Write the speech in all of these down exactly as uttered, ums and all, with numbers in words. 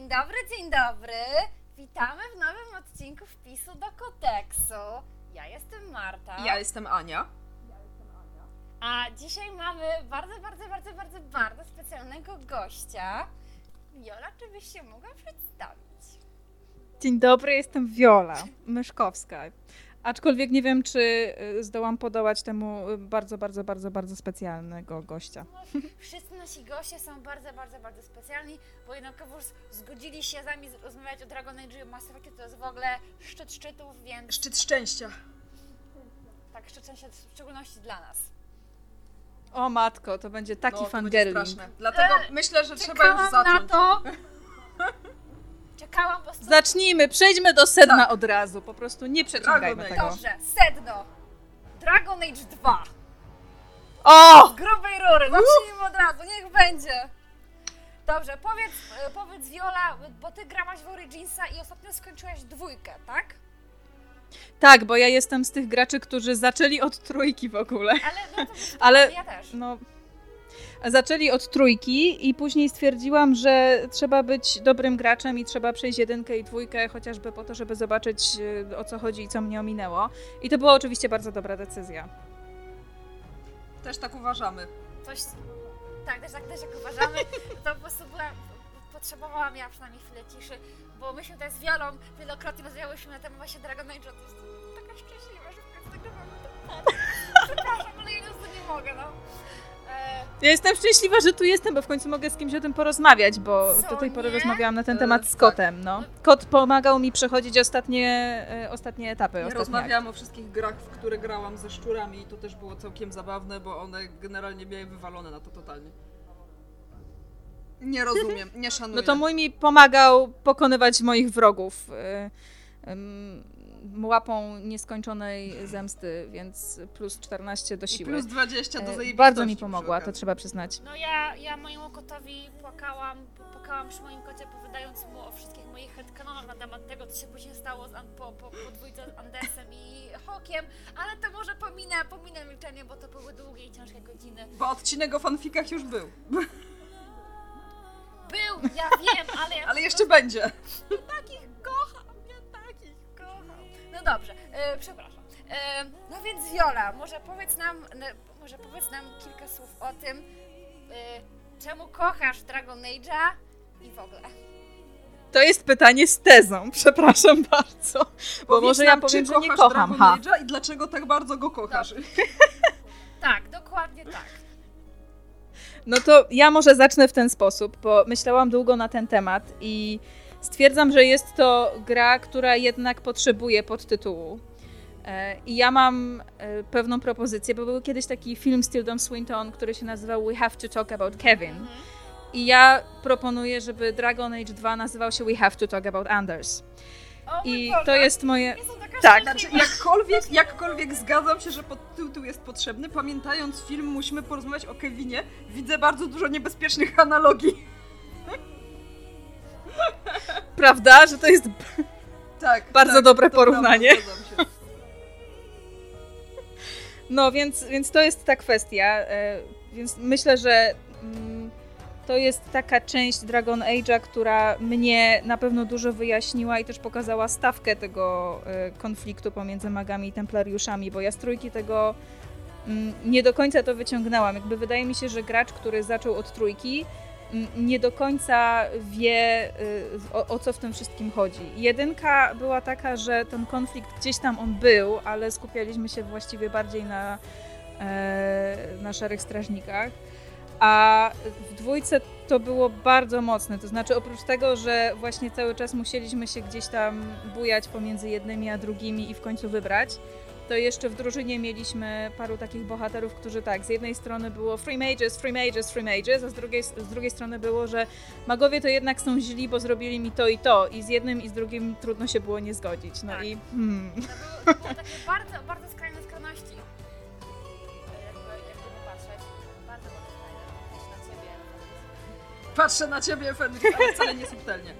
Dzień dobry, dzień dobry. Witamy w nowym odcinku wpisu do Koteksu. Ja jestem Marta. Ja jestem Ania. Ja jestem Ania. A dzisiaj mamy bardzo, bardzo, bardzo, bardzo, bardzo specjalnego gościa. Wiola, czy byś się mogła przedstawić? Dzień dobry, jestem Wiola Myszkowska. Aczkolwiek nie wiem, czy zdołam podołać temu bardzo, bardzo, bardzo, bardzo specjalnego gościa. No, wszyscy nasi goście są bardzo, bardzo, bardzo specjalni, bo jednakowo zgodzili się z nami rozmawiać o Dragon Age: Mass Effect, to jest w ogóle szczyt szczytów, więc... Szczyt szczęścia. Tak, szczyt szczęścia, w szczególności dla nas. O matko, to będzie taki no, fangirling. Dlatego e, myślę, że trzeba już zacząć. na to. Czekałam po prostu... Zacznijmy, przejdźmy do sedna tak. od razu, po prostu nie przeciągajmy tego. Dobrze, sedno. Dragon Age dwa. O! Z grubej rury, zacznijmy od razu, niech będzie. Dobrze, powiedz, powiedz Viola, bo ty grałaś w Originsa i ostatnio skończyłaś dwójkę, tak? Tak, bo ja jestem z tych graczy, którzy zaczęli od trójki w ogóle. Ale, no to, to Ale ja też. No... Zaczęli od trójki i później stwierdziłam, że trzeba być dobrym graczem i trzeba przejść jedynkę i dwójkę, chociażby po to, żeby zobaczyć, o co chodzi i co mnie ominęło. I to była oczywiście bardzo dobra decyzja. Też tak uważamy. Coś... Tak, też tak, też jak uważamy. To po prostu była... Potrzebowałam ja przynajmniej chwilę ciszy, bo myśmy tutaj z Wiolą wielokrotnie rozmawiałyśmy na temat właśnie Dragon Age. To jest taka szczęśliwa, że w końcu nagrywamy. Przepraszam, ale ja nie mogę, no. Ja jestem szczęśliwa, że tu jestem, bo w końcu mogę z kimś o tym porozmawiać, bo Co, do tej pory nie? rozmawiałam na ten temat z kotem, no. Kot pomagał mi przechodzić ostatnie, ostatnie etapy. Ja rozmawiałam akt. o wszystkich grach, w które grałam ze szczurami i to też było całkiem zabawne, bo one generalnie miały wywalone na to totalnie. Nie rozumiem, nie szanuję. No to mój mi pomagał pokonywać moich wrogów. Łapą nieskończonej zemsty, więc plus czternaście do siły. I plus dwadzieścia do zajebistości. Bardzo mi pomogła, to trzeba przyznać. No ja, ja mojemu kotowi płakałam, płakałam przy moim kocie, opowiadając mu o wszystkich moich headcanonach na temat tego, co się później stało z, po, po, po dwójce z Andersem i Hawkiem, ale to może pominę, pominę milczenie, bo to były długie i ciężkie godziny. Bo odcinek o fanfikach już był. Był, ja wiem, ale... Ja ale jeszcze to... będzie. Takich kocham. No dobrze, e, przepraszam. E, no więc Viola, może powiedz nam, no, może powiedz nam kilka słów o tym, e, czemu kochasz Dragon Age'a i w ogóle. To jest pytanie z tezą, przepraszam bardzo, bo powiedz może nam, ja powiem, że nie kocham Dragon Age'a i dlaczego tak bardzo go kochasz. Tak, dokładnie tak. No to ja może zacznę w ten sposób, bo myślałam długo na ten temat i stwierdzam, że jest to gra, która jednak potrzebuje podtytułu. I ja mam pewną propozycję, bo był kiedyś taki film z Tildą Swinton, który się nazywał We Have To Talk About Kevin. I ja proponuję, żeby Dragon Age dwa nazywał się We Have To Talk About Anders. I to jest moje... Tak, znaczy, jakkolwiek, jakkolwiek zgadzam się, że podtytuł jest potrzebny, pamiętając film Musimy porozmawiać o Kevinie, widzę bardzo dużo niebezpiecznych analogii. Prawda, że to jest b- tak, bardzo tak, dobre porównanie. Tam, no więc, więc to jest ta kwestia, więc myślę, że to jest taka część Dragon Age'a, która mnie na pewno dużo wyjaśniła i też pokazała stawkę tego konfliktu pomiędzy magami i templariuszami, bo ja z trójki tego nie do końca to wyciągnęłam. Jakby wydaje mi się, że gracz, który zaczął od trójki, nie do końca wie, o, o co w tym wszystkim chodzi. Jedynka była taka, że ten konflikt gdzieś tam on był, ale skupialiśmy się właściwie bardziej na, na Szarych Strażnikach. A w dwójce to było bardzo mocne, to znaczy oprócz tego, że właśnie cały czas musieliśmy się gdzieś tam bujać pomiędzy jednymi a drugimi i w końcu wybrać, to jeszcze w drużynie mieliśmy paru takich bohaterów, którzy tak, z jednej strony było free mages, free mages, free mages, a z drugiej, z drugiej strony było, że magowie to jednak są źli, bo zrobili mi to i to i z jednym i z drugim trudno się było nie zgodzić, no tak. i... Hmm. To było, było takie bardzo, bardzo skrajne skrajności, jakby, jakby popatrzeć, bardzo, bardzo fajne, patrzę na ciebie. Patrzę na ciebie, Fenris, ale wcale nie subtelnie.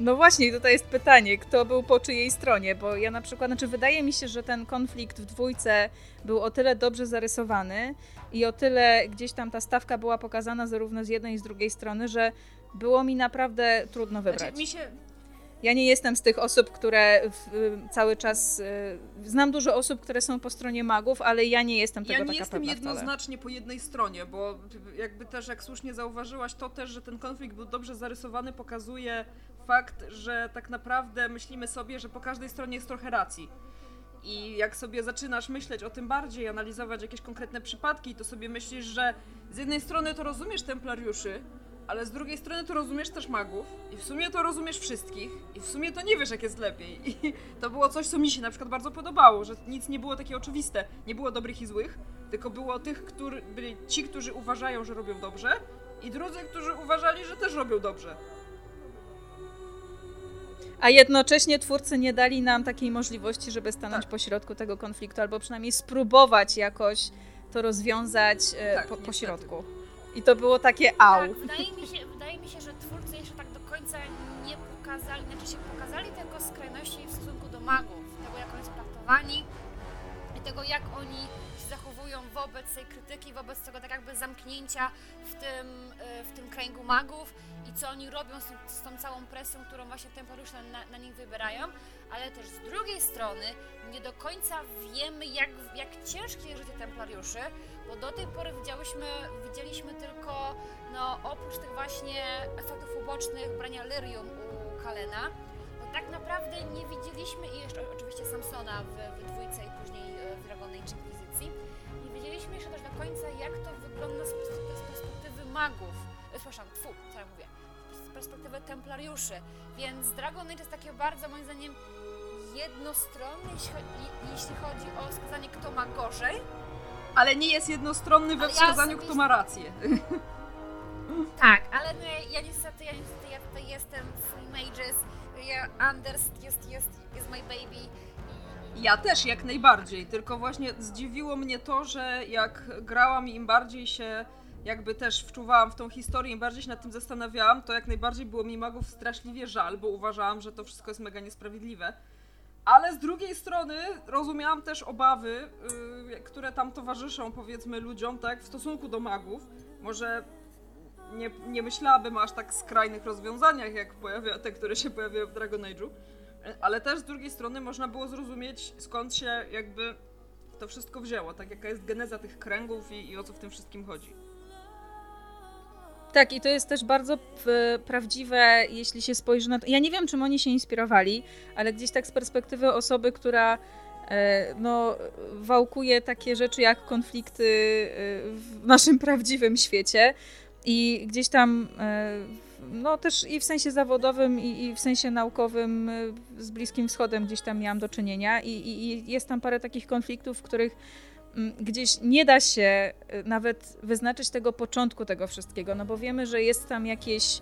No właśnie, tutaj jest pytanie, kto był po czyjej stronie, bo ja na przykład, znaczy wydaje mi się, że ten konflikt w dwójce był o tyle dobrze zarysowany i o tyle gdzieś tam ta stawka była pokazana zarówno z jednej i z drugiej strony, że było mi naprawdę trudno wybrać. Znaczy, mi się... Ja nie jestem z tych osób, które w, cały czas... Znam dużo osób, które są po stronie magów, ale ja nie jestem tego taka pewna. Ja nie jestem jednoznacznie po jednej stronie, bo jakby też, jak słusznie zauważyłaś, to też, że ten konflikt był dobrze zarysowany, pokazuje fakt, że tak naprawdę myślimy sobie, że po każdej stronie jest trochę racji. I jak sobie zaczynasz myśleć o tym bardziej, analizować jakieś konkretne przypadki, to sobie myślisz, że z jednej strony to rozumiesz templariuszy, ale z drugiej strony to rozumiesz też magów i w sumie to rozumiesz wszystkich i w sumie to nie wiesz, jak jest lepiej. I to było coś, co mi się na przykład bardzo podobało, że nic nie było takie oczywiste. Nie było dobrych i złych, tylko było tych, którzy, byli ci, którzy uważają, że robią dobrze i drudzy, którzy uważali, że też robią dobrze. A jednocześnie twórcy nie dali nam takiej możliwości, żeby stanąć tak. pośrodku tego konfliktu, albo przynajmniej spróbować jakoś to rozwiązać tak, po, pośrodku. I to było takie au. Tak, wydaje mi się, wydaje mi się, że twórcy jeszcze tak do końca nie pokazali, znaczy się pokazali tylko skrajności w stosunku do magów, tego jak oni są traktowani i tego jak oni się zachowują wobec tej krytyki, wobec tego tak jakby zamknięcia w tym, w tym kręgu magów i co oni robią z tą, z tą całą presją, którą właśnie templariusze na, na nich wybierają, ale też z drugiej strony nie do końca wiemy jak, jak ciężkie jest życie templariuszy, bo do tej pory widziałyśmy, widzieliśmy tylko, no oprócz tych właśnie efektów ubocznych brania lyrium u Cullena, no tak naprawdę nie widzieliśmy i jeszcze oczywiście Samsona w, w dwójce i później w Dragon Age: Inquisition, nie widzieliśmy jeszcze też do końca jak to wygląda z perspektywy, z perspektywy magów, przepraszam, tfu, co ja mówię, z perspektywy templariuszy, więc Dragon Age jest takie bardzo moim zdaniem jednostronne, jeśli chodzi o wskazanie kto ma gorzej, ale nie jest jednostronny we wskazaniu, ja kto ma rację. Tak, ale no ja, ja niestety, ja niestety, ja tutaj jestem free mages, ja, Anders jest, jest, jest my baby. Ja też jak najbardziej, tylko właśnie zdziwiło mnie to, że jak grałam i im bardziej się jakby też wczuwałam w tą historię, im bardziej się nad tym zastanawiałam, to jak najbardziej było mi magów straszliwie żal, bo uważałam, że to wszystko jest mega niesprawiedliwe. Ale z drugiej strony rozumiałam też obawy, yy, które tam towarzyszą, powiedzmy, ludziom, tak, w stosunku do magów. Może nie, nie myślałabym aż tak skrajnych rozwiązaniach, jak pojawia, te, które się pojawiają w Dragon Age'u, ale też z drugiej strony można było zrozumieć, skąd się jakby to wszystko wzięło, tak, jaka jest geneza tych kręgów i, i o co w tym wszystkim chodzi. Tak, i to jest też bardzo p- prawdziwe, jeśli się spojrzy na to. Ja nie wiem, czym oni się inspirowali, ale gdzieś tak z perspektywy osoby, która e, no, wałkuje takie rzeczy jak konflikty e, w naszym prawdziwym świecie i gdzieś tam e, no też i w sensie zawodowym i, i w sensie naukowym e, z Bliskim Wschodem gdzieś tam miałam do czynienia i, i, i jest tam parę takich konfliktów, w których gdzieś nie da się nawet wyznaczyć tego początku tego wszystkiego, no bo wiemy, że jest tam jakieś,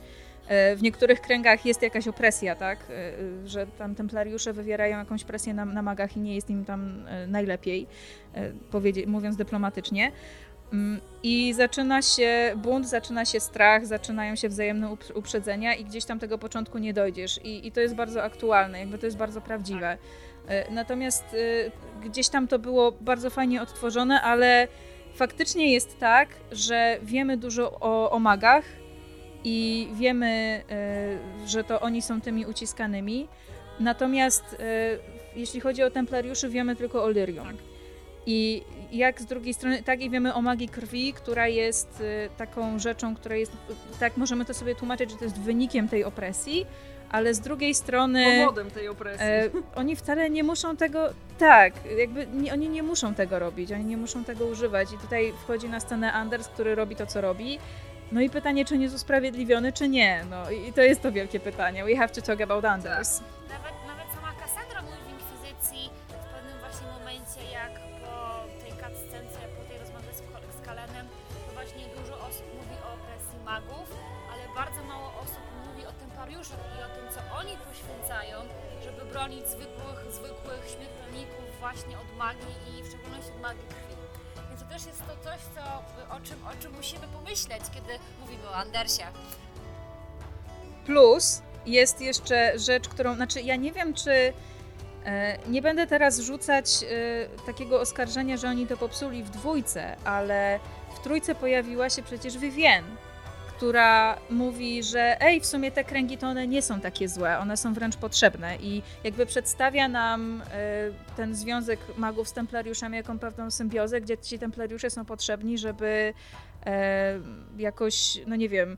w niektórych kręgach jest jakaś opresja, tak, że tam templariusze wywierają jakąś presję na, na magach i nie jest im tam najlepiej, mówiąc dyplomatycznie. I zaczyna się bunt, zaczyna się strach, zaczynają się wzajemne uprzedzenia i gdzieś tam tego początku nie dojdziesz. I, i to jest bardzo aktualne, jakby to jest bardzo prawdziwe. Natomiast y, gdzieś tam to było bardzo fajnie odtworzone, ale faktycznie jest tak, że wiemy dużo o, o magach i wiemy, y, że to oni są tymi uciskanymi. Natomiast y, jeśli chodzi o templariuszy, wiemy tylko o Lyrium. Tak. I jak z drugiej strony, tak i wiemy o magii krwi, która jest y, taką rzeczą, która jest, tak możemy to sobie tłumaczyć, że to jest wynikiem tej opresji, ale z drugiej strony... Powodem tej opresji. E, oni wcale nie muszą tego... Tak, jakby nie, oni nie muszą tego robić, oni nie muszą tego używać i tutaj wchodzi na scenę Anders, który robi to, co robi. No i pytanie, czy on jest usprawiedliwiony, czy nie. No i to jest to wielkie pytanie. We have to talk about Anders. Nawet, nawet sama Kassandra mówi w Inkwizycji w pewnym właśnie momencie, jak po tej cutscence, po tej rozmowie z, z Cullenem, to właśnie dużo osób mówi o opresji magów, ale bardzo mało osób mówi o templariuszach i o tym, co oni poświęcają, żeby bronić zwykłych, zwykłych śmiertelników właśnie od magii i w szczególności od magii krwi. Więc to też jest to coś, co, o, czym, o czym musimy pomyśleć, kiedy mówimy o Andersie. Plus Jest jeszcze rzecz, którą... Znaczy, ja nie wiem, czy... Nie będę teraz rzucać takiego oskarżenia, że oni to popsuli w dwójce, ale w trójce pojawiła się przecież Vivienne, która mówi, że ej, w sumie te kręgi to one nie są takie złe, one są wręcz potrzebne i jakby przedstawia nam ten związek magów z templariuszami jako pewną symbiozę, gdzie ci templariusze są potrzebni, żeby jakoś, no nie wiem,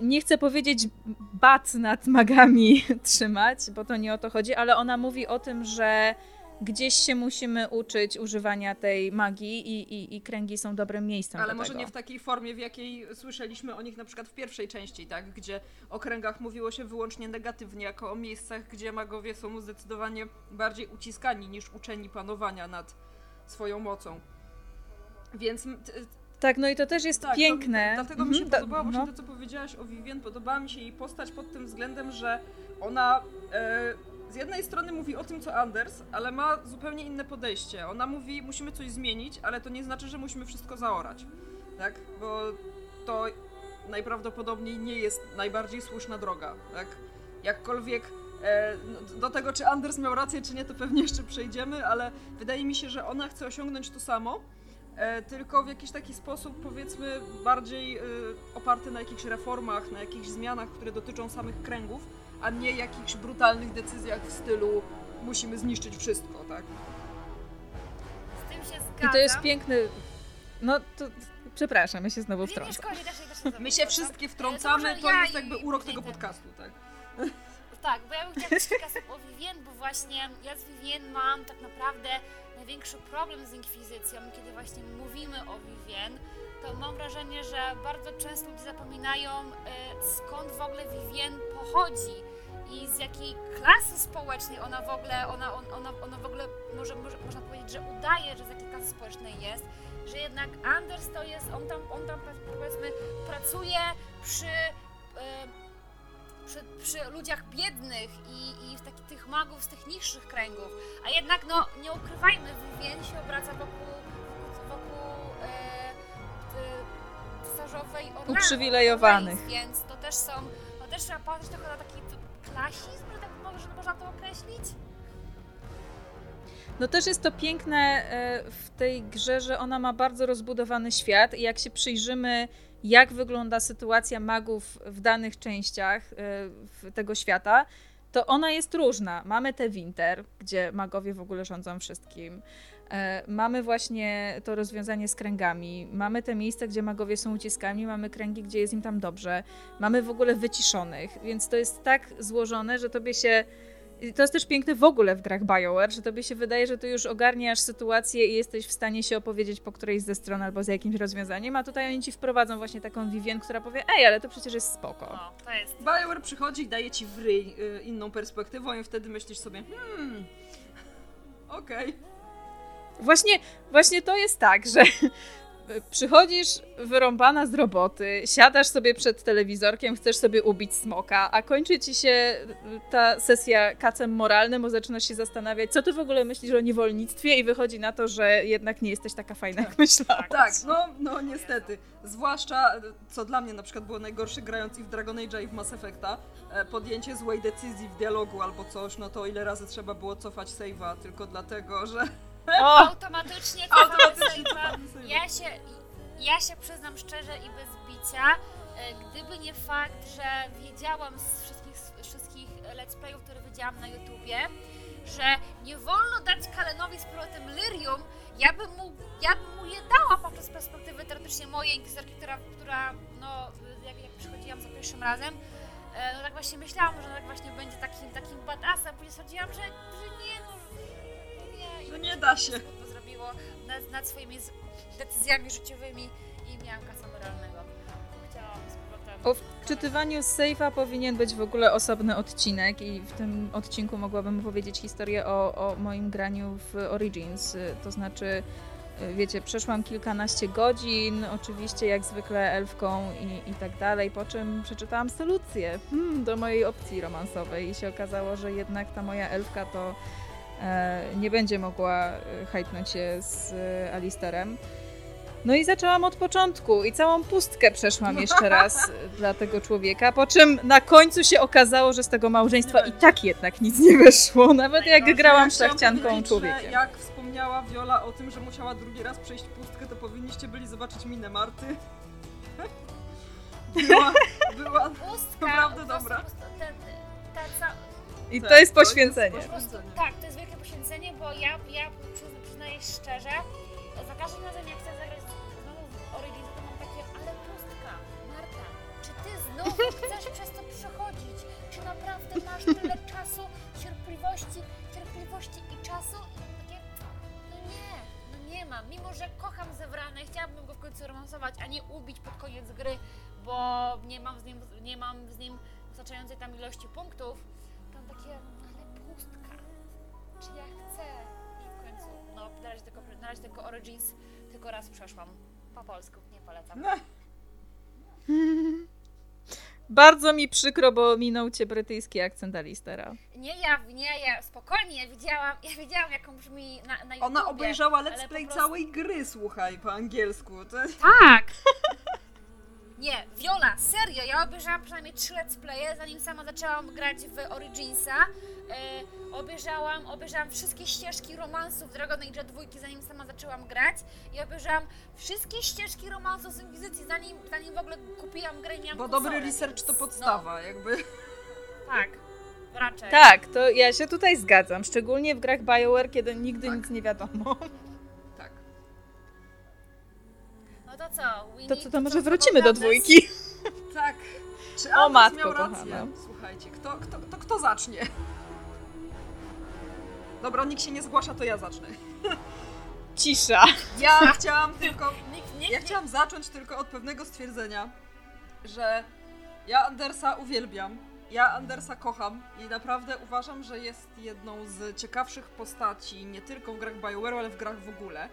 nie chcę powiedzieć bat nad magami trzymać, bo to nie o to chodzi, ale ona mówi o tym, że gdzieś się musimy uczyć używania tej magii i, i, i kręgi są dobrym miejscem ale do może tego. Nie w takiej formie, w jakiej słyszeliśmy o nich na przykład w pierwszej części, tak? Gdzie o kręgach mówiło się wyłącznie negatywnie, jako o miejscach, gdzie magowie są zdecydowanie bardziej uciskani niż uczeni panowania nad swoją mocą. Więc... T- Tak, no i to też jest tak, piękne. To, dlatego mi się mhm, podobało właśnie no. to, co powiedziałaś o Vivienne, podobała mi się jej postać pod tym względem, że ona e, z jednej strony mówi o tym, co Anders, ale ma zupełnie inne podejście. Ona mówi, musimy coś zmienić, ale to nie znaczy, że musimy wszystko zaorać, tak? Bo to najprawdopodobniej nie jest najbardziej słuszna droga, tak? Jakkolwiek e, do tego, czy Anders miał rację, czy nie, to pewnie jeszcze przejdziemy, ale wydaje mi się, że ona chce osiągnąć to samo, tylko w jakiś taki sposób, powiedzmy, bardziej y, oparty na jakichś reformach, na jakichś zmianach, które dotyczą samych kręgów, a nie jakichś brutalnych decyzjach w stylu musimy zniszczyć wszystko, tak? Z tym się zgadzam. I to jest piękny... No to... Przepraszam, ja się znowu wtrącam. Szkodzi, też się, też się My się wszystkie wtrącamy, to jest jakby urok tego podcastu, tak? Tak, bo ja bym chciała też kilka słów o Vivienne, bo właśnie ja z Vivienne mam tak naprawdę największy problem z inkwizycją, kiedy właśnie mówimy o Vivienne, to mam wrażenie, że bardzo często ludzie zapominają, skąd w ogóle Vivienne pochodzi i z jakiej klasy społecznej ona w ogóle, ona, ona, ona w ogóle może, może, można powiedzieć, że udaje, że z jakiej klasy społecznej jest, że jednak Anders to jest, on tam, on tam powiedzmy pracuje przy... Yy, Przy, przy ludziach biednych i, i w taki, tych magów z tych niższych kręgów, a jednak no nie ukrywajmy, Vivienne się obraca wokół, wokół, wokół e, e, cesarzowej Orlando, uprzywilejowanych, więc to też są, to też trzeba patrzeć trochę na taki klasizm, że tak można, można to określić? No też jest to piękne w tej grze, że ona ma bardzo rozbudowany świat i jak się przyjrzymy, jak wygląda sytuacja magów w danych częściach tego świata, to ona jest różna. Mamy te Winter, gdzie magowie w ogóle rządzą wszystkim. Mamy właśnie to rozwiązanie z kręgami. Mamy te miejsca, gdzie magowie są uciskani, mamy kręgi, gdzie jest im tam dobrze. Mamy w ogóle wyciszonych, więc to jest tak złożone, że tobie się... To jest też piękne w ogóle w grach BioWare, że tobie się wydaje, że ty już ogarniasz sytuację i jesteś w stanie się opowiedzieć po którejś ze stron albo z jakimś rozwiązaniem, a tutaj oni ci wprowadzą właśnie taką Vivienne, która powie, ej, ale to przecież jest spoko. No, to jest. BioWare przychodzi i daje ci w ryj y, inną perspektywą i wtedy myślisz sobie, hmm, okej. Okay. Właśnie, właśnie to jest tak, że... Przychodzisz wyrąbana z roboty, siadasz sobie przed telewizorkiem, chcesz sobie ubić smoka, a kończy ci się ta sesja kacem moralnym, bo zaczynasz się zastanawiać, co ty w ogóle myślisz o niewolnictwie i wychodzi na to, że jednak nie jesteś taka fajna, jak myślałaś. Tak, no, no niestety. Zwłaszcza, co dla mnie na przykład było najgorsze grając i w Dragon Age'a i w Mass Effecta, podjęcie złej decyzji w dialogu albo coś, no to ile razy trzeba było cofać save'a tylko dlatego, że... O! Automatycznie cofam ja się, ja się przyznam szczerze i bez bicia, gdyby nie fakt, że wiedziałam z wszystkich, z wszystkich let's playów, które widziałam na YouTubie, że nie wolno dać Cullenowi z powrotem Lyrium, ja bym mu, ja bym mu je dała poprzez perspektywy teoretycznie mojej inkwizytorki, która, która no, jak, jak przychodziłam za pierwszym razem, no tak właśnie myślałam, że tak właśnie będzie takim, takim badassem, później stwierdziłam, że, że nie, no, że nie da się. To zrobiło nad, nad swoimi decyzjami życiowymi i miałam kasa moralnego. Chciałam z powrotem... O wczytywaniu z save'a powinien być w ogóle osobny odcinek i w tym odcinku mogłabym opowiedzieć historię o, o moim graniu w Origins. To znaczy, wiecie, przeszłam kilkanaście godzin, oczywiście jak zwykle elfką i, i tak dalej, po czym przeczytałam solucję hmm, do mojej opcji romansowej i się okazało, że jednak ta moja elfka to nie będzie mogła hajpnąć się z Alistairem. No i zaczęłam od początku i całą pustkę przeszłam jeszcze raz dla tego człowieka, po czym na końcu się okazało, że z tego małżeństwa i tak jednak nic nie wyszło, nawet jak grałam szlachcianką człowiekiem. Jak wspomniała Wiola o tym, że musiała drugi raz przejść pustkę, to powinniście byli zobaczyć minę Marty. Była, była pustka, naprawdę dobra. Prostu, ta, ta, ta, ta, I tak, to jest poświęcenie. To jest poświęcenie. Prostu, tak, to jest wielkie poświęcenie, bo ja, ja przyznaję szczerze, za każdym razem jak chcę zagrać znowu w Origins, to mam takie, ale pustka, Marta, czy ty znowu chcesz przez to przechodzić? Czy naprawdę masz tyle czasu, cierpliwości, cierpliwości i czasu? I mam takie, no nie, no nie mam. Mimo, że kocham Zevranę, chciałabym go w końcu romansować, a nie ubić pod koniec gry, bo nie mam z nim, nie mam z nim wystarczającej tam ilości punktów. To mam takie, ale pustka, czy ja chcę? No, na razie, tylko, na razie tylko Origins, tylko raz przeszłam. Po polsku, nie polecam. Bardzo mi przykro, bo minął cię brytyjski akcent Alistera. Nie, ja, nie, ja, spokojnie, ja widziałam, ja widziałam jaką brzmi na, na YouTubie. Ona obejrzała let's play prostu... całej gry, słuchaj, po angielsku. To... Tak! Nie, Viola, serio, ja obejrzałam przynajmniej trzy let's playe, zanim sama zaczęłam grać w Originsa. Yy, obejrzałam, obejrzałam wszystkie ścieżki romansów Dragon Age dwa, zanim sama zaczęłam grać. I obejrzałam wszystkie ścieżki romansów z Inkwizycji, zanim, zanim w ogóle kupiłam grę i miałam Bo konsolę, dobry research więc, to podstawa, no, jakby. Tak, raczej. Tak, to ja się tutaj zgadzam, szczególnie w grach BioWare, kiedy nigdy tak. nic nie wiadomo. No to co? Winnie, to co, to, to może co, wrócimy do dwójki. Tak. Czy o matko miał rację? Kochana. Słuchajcie, kto, kto, to kto zacznie? Dobra, nikt się nie zgłasza, to ja zacznę. Cisza. Ja chciałam tylko... Nikt, nikt, ja chciałam nikt. zacząć tylko od pewnego stwierdzenia, że ja Andersa uwielbiam, ja Andersa kocham i naprawdę uważam, że jest jedną z ciekawszych postaci, nie tylko w grach BioWare, ale w grach w ogóle.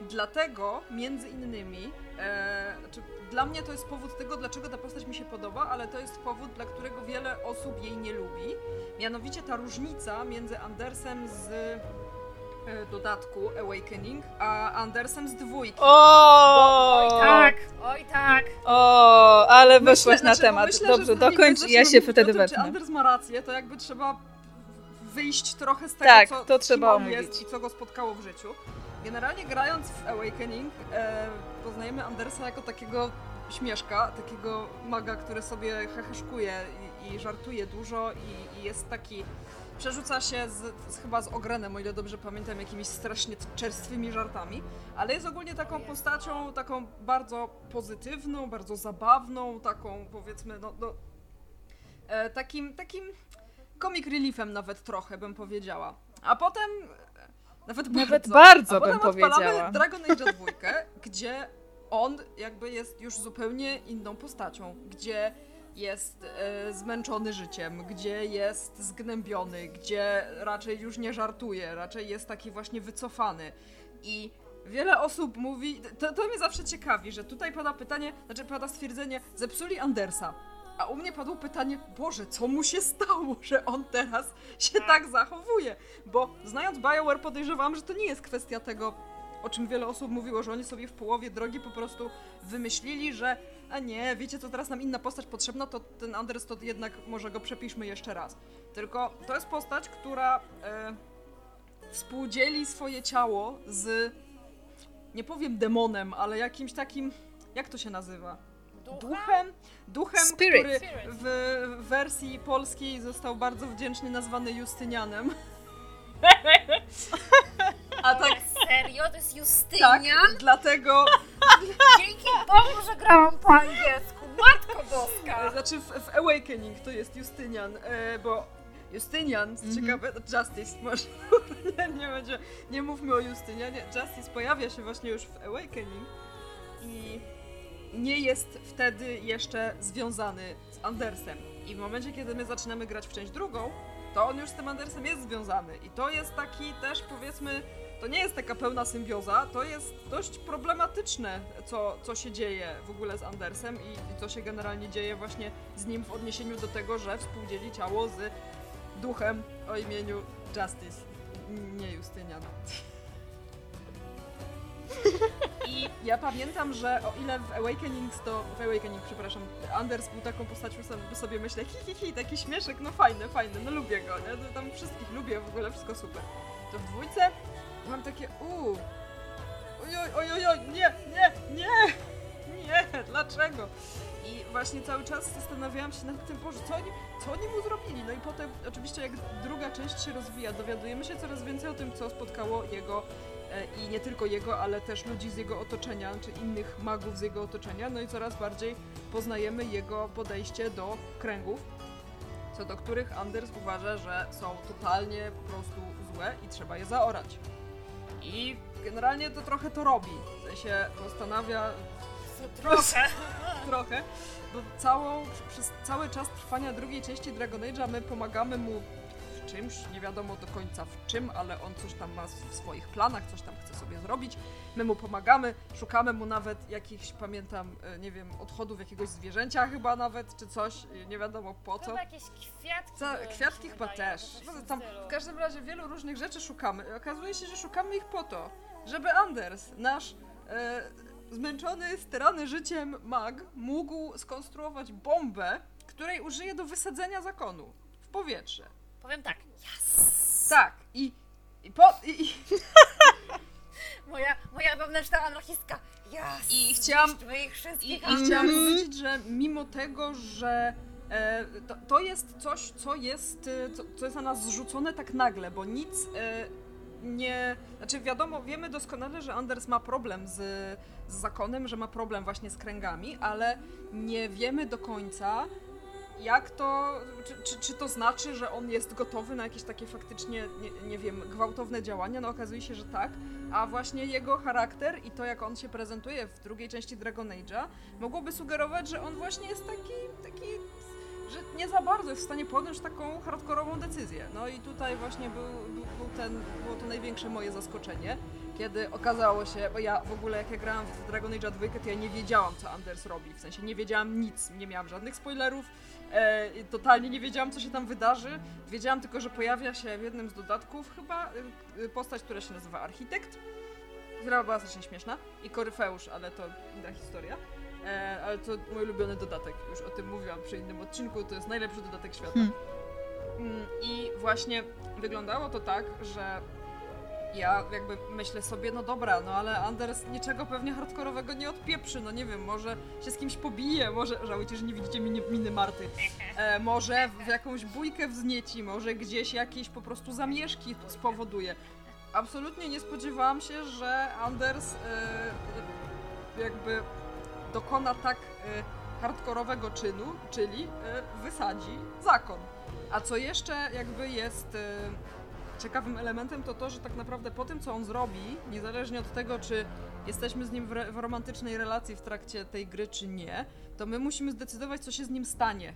Dlatego, między innymi, e, znaczy, dla mnie to jest powód tego, dlaczego ta postać mi się podoba, ale to jest powód, dla którego wiele osób jej nie lubi. Mianowicie ta różnica między Andersem z e, dodatku Awakening, a Andersem z dwójki. O, oj tak, oj tak. O, ale weszłaś na temat. Myślę, Dobrze, dokończ i ja się wtedy wetnę. Czy Anders ma rację, to jakby trzeba wyjść trochę z tego, tak, co to trzeba kim on jest i co go spotkało w życiu. Generalnie grając w Awakening e, poznajemy Andersa jako takiego śmieszka, takiego maga, który sobie heheszkuje i, i żartuje dużo i, i jest taki, przerzuca się z, z, chyba z Ogrenem, o ile dobrze pamiętam, jakimiś strasznie czerstwymi żartami, ale jest ogólnie taką postacią, taką bardzo pozytywną, bardzo zabawną, taką powiedzmy, no, no e, takim, takim comic reliefem nawet trochę bym powiedziała, a potem... Nawet bardzo, Nawet bardzo bym powiedziała. A potem odpalamy Dragon Age dwa, gdzie on jakby jest już zupełnie inną postacią, gdzie jest e, zmęczony życiem, gdzie jest zgnębiony, gdzie raczej już nie żartuje, raczej jest taki właśnie wycofany. I wiele osób mówi, to, to mnie zawsze ciekawi, że tutaj pada pytanie, znaczy pada stwierdzenie, zepsuli Andersa. A u mnie padło pytanie, Boże, co mu się stało, że on teraz się tak zachowuje? Bo znając BioWare podejrzewam, że to nie jest kwestia tego, o czym wiele osób mówiło, że oni sobie w połowie drogi po prostu wymyślili, że a nie, wiecie co, teraz nam inna postać potrzebna, to ten Anders to jednak może go przepiszmy jeszcze raz. Tylko to jest postać, która e, współdzieli swoje ciało z, nie powiem demonem, ale jakimś takim, jak to się nazywa? Duchem, duchem Spirit. Który w wersji polskiej został bardzo wdzięcznie nazwany Justynianem. A tak serio? To jest Justynian? Tak, dlatego... Dzięki Bogu, że grałam po angielsku, Matko Boska! Znaczy w, w Awakening to jest Justynian, bo Justynian, co ciekawe, Justice może, nie, nie będzie, nie mówmy o Justynianie, Justice pojawia się właśnie już w Awakening i... nie jest wtedy jeszcze związany z Andersem. I w momencie, kiedy my zaczynamy grać w część drugą, to on już z tym Andersem jest związany. I to jest taki też, powiedzmy, to nie jest taka pełna symbioza, to jest dość problematyczne, co, co się dzieje w ogóle z Andersem i, i co się generalnie dzieje właśnie z nim w odniesieniu do tego, że współdzieli ciało z duchem o imieniu Justice. Nie Justynian. I ja pamiętam, że o ile w Awakenings to, w Awakening, przepraszam, Anders był taką postacią, by sobie myślę, hi, hi, hi, taki śmieszek, no fajny, fajny, no lubię go, nie? Tam wszystkich lubię, w ogóle wszystko super. To w dwójce mam takie uuu, ojoj, ojoj, oj, nie, nie, nie, nie, dlaczego? I właśnie cały czas zastanawiałam się nad tym, Boże, co oni, co oni mu zrobili? No i potem oczywiście jak druga część się rozwija, dowiadujemy się coraz więcej o tym, co spotkało jego i nie tylko jego, ale też ludzi z jego otoczenia, czy innych magów z jego otoczenia, no i coraz bardziej poznajemy jego podejście do kręgów, co do których Anders uważa, że są totalnie po prostu złe i trzeba je zaorać. I generalnie to trochę to robi, w sensie postanawia... Trochę. Trochę, bo całą, przez cały czas trwania drugiej części Dragon Age'a my pomagamy mu w czymś, nie wiadomo do końca w czym, ale on coś tam ma w swoich planach, coś tam chce sobie zrobić. My mu pomagamy, szukamy mu nawet jakichś, pamiętam, nie wiem, odchodów jakiegoś zwierzęcia chyba nawet, czy coś, nie wiadomo po co. Chyba jakieś kwiatki. Ca- kwiatki chyba daje, też. Tam w każdym razie wielu różnych rzeczy szukamy. Okazuje się, że szukamy ich po to, żeby Anders, nasz... Yy, zmęczony, starany życiem mag mógł skonstruować bombę, której użyje do wysadzenia zakonu w powietrze. Powiem tak. Yes. Tak. I... i, po, i, i... moja, moja wewnętrzna anarchistka. Yes. I chciałam... I, i chciałam powiedzieć, że mimo tego, że e, to, to jest coś, co jest, co, co jest na nas zrzucone tak nagle, bo nic... E, Nie, znaczy wiadomo, wiemy doskonale, że Anders ma problem z, z zakonem, że ma problem właśnie z kręgami, ale nie wiemy do końca, jak to, czy, czy, czy to znaczy, że on jest gotowy na jakieś takie faktycznie, nie, nie wiem, gwałtowne działania, no okazuje się, że tak, a właśnie jego charakter i to, jak on się prezentuje w drugiej części Dragon Age'a, mogłoby sugerować, że on właśnie jest taki, taki... że nie za bardzo jest w stanie podjąć taką hardkorową decyzję. No i tutaj właśnie był, był, był ten, było to największe moje zaskoczenie, kiedy okazało się, bo ja w ogóle jak ja grałam w Dragon Age dwa, to ja nie wiedziałam, co Anders robi, w sensie nie wiedziałam nic, nie miałam żadnych spoilerów, e, totalnie nie wiedziałam, co się tam wydarzy, wiedziałam tylko, że pojawia się w jednym z dodatków chyba postać, która się nazywa Architect, która była strasznie śmieszna, i Koryfeusz, ale to inna historia. E, ale to mój ulubiony dodatek, już o tym mówiłam przy innym odcinku, to jest najlepszy dodatek świata. Hmm. Mm, I właśnie wyglądało to tak, że ja jakby myślę sobie, no dobra, no ale Anders niczego pewnie hardkorowego nie odpieprzy, no nie wiem, może się z kimś pobije, może, żałujcie, że nie widzicie miny, miny Marty, e, może w jakąś bójkę wznieci, może gdzieś jakieś po prostu zamieszki spowoduje. Absolutnie nie spodziewałam się, że Anders e, jakby... dokona tak y, hardkorowego czynu, czyli y, wysadzi zakon. A co jeszcze jakby jest y, ciekawym elementem, to to, że tak naprawdę po tym, co on zrobi, niezależnie od tego, czy jesteśmy z nim w, re- w romantycznej relacji w trakcie tej gry, czy nie, to my musimy zdecydować, co się z nim stanie.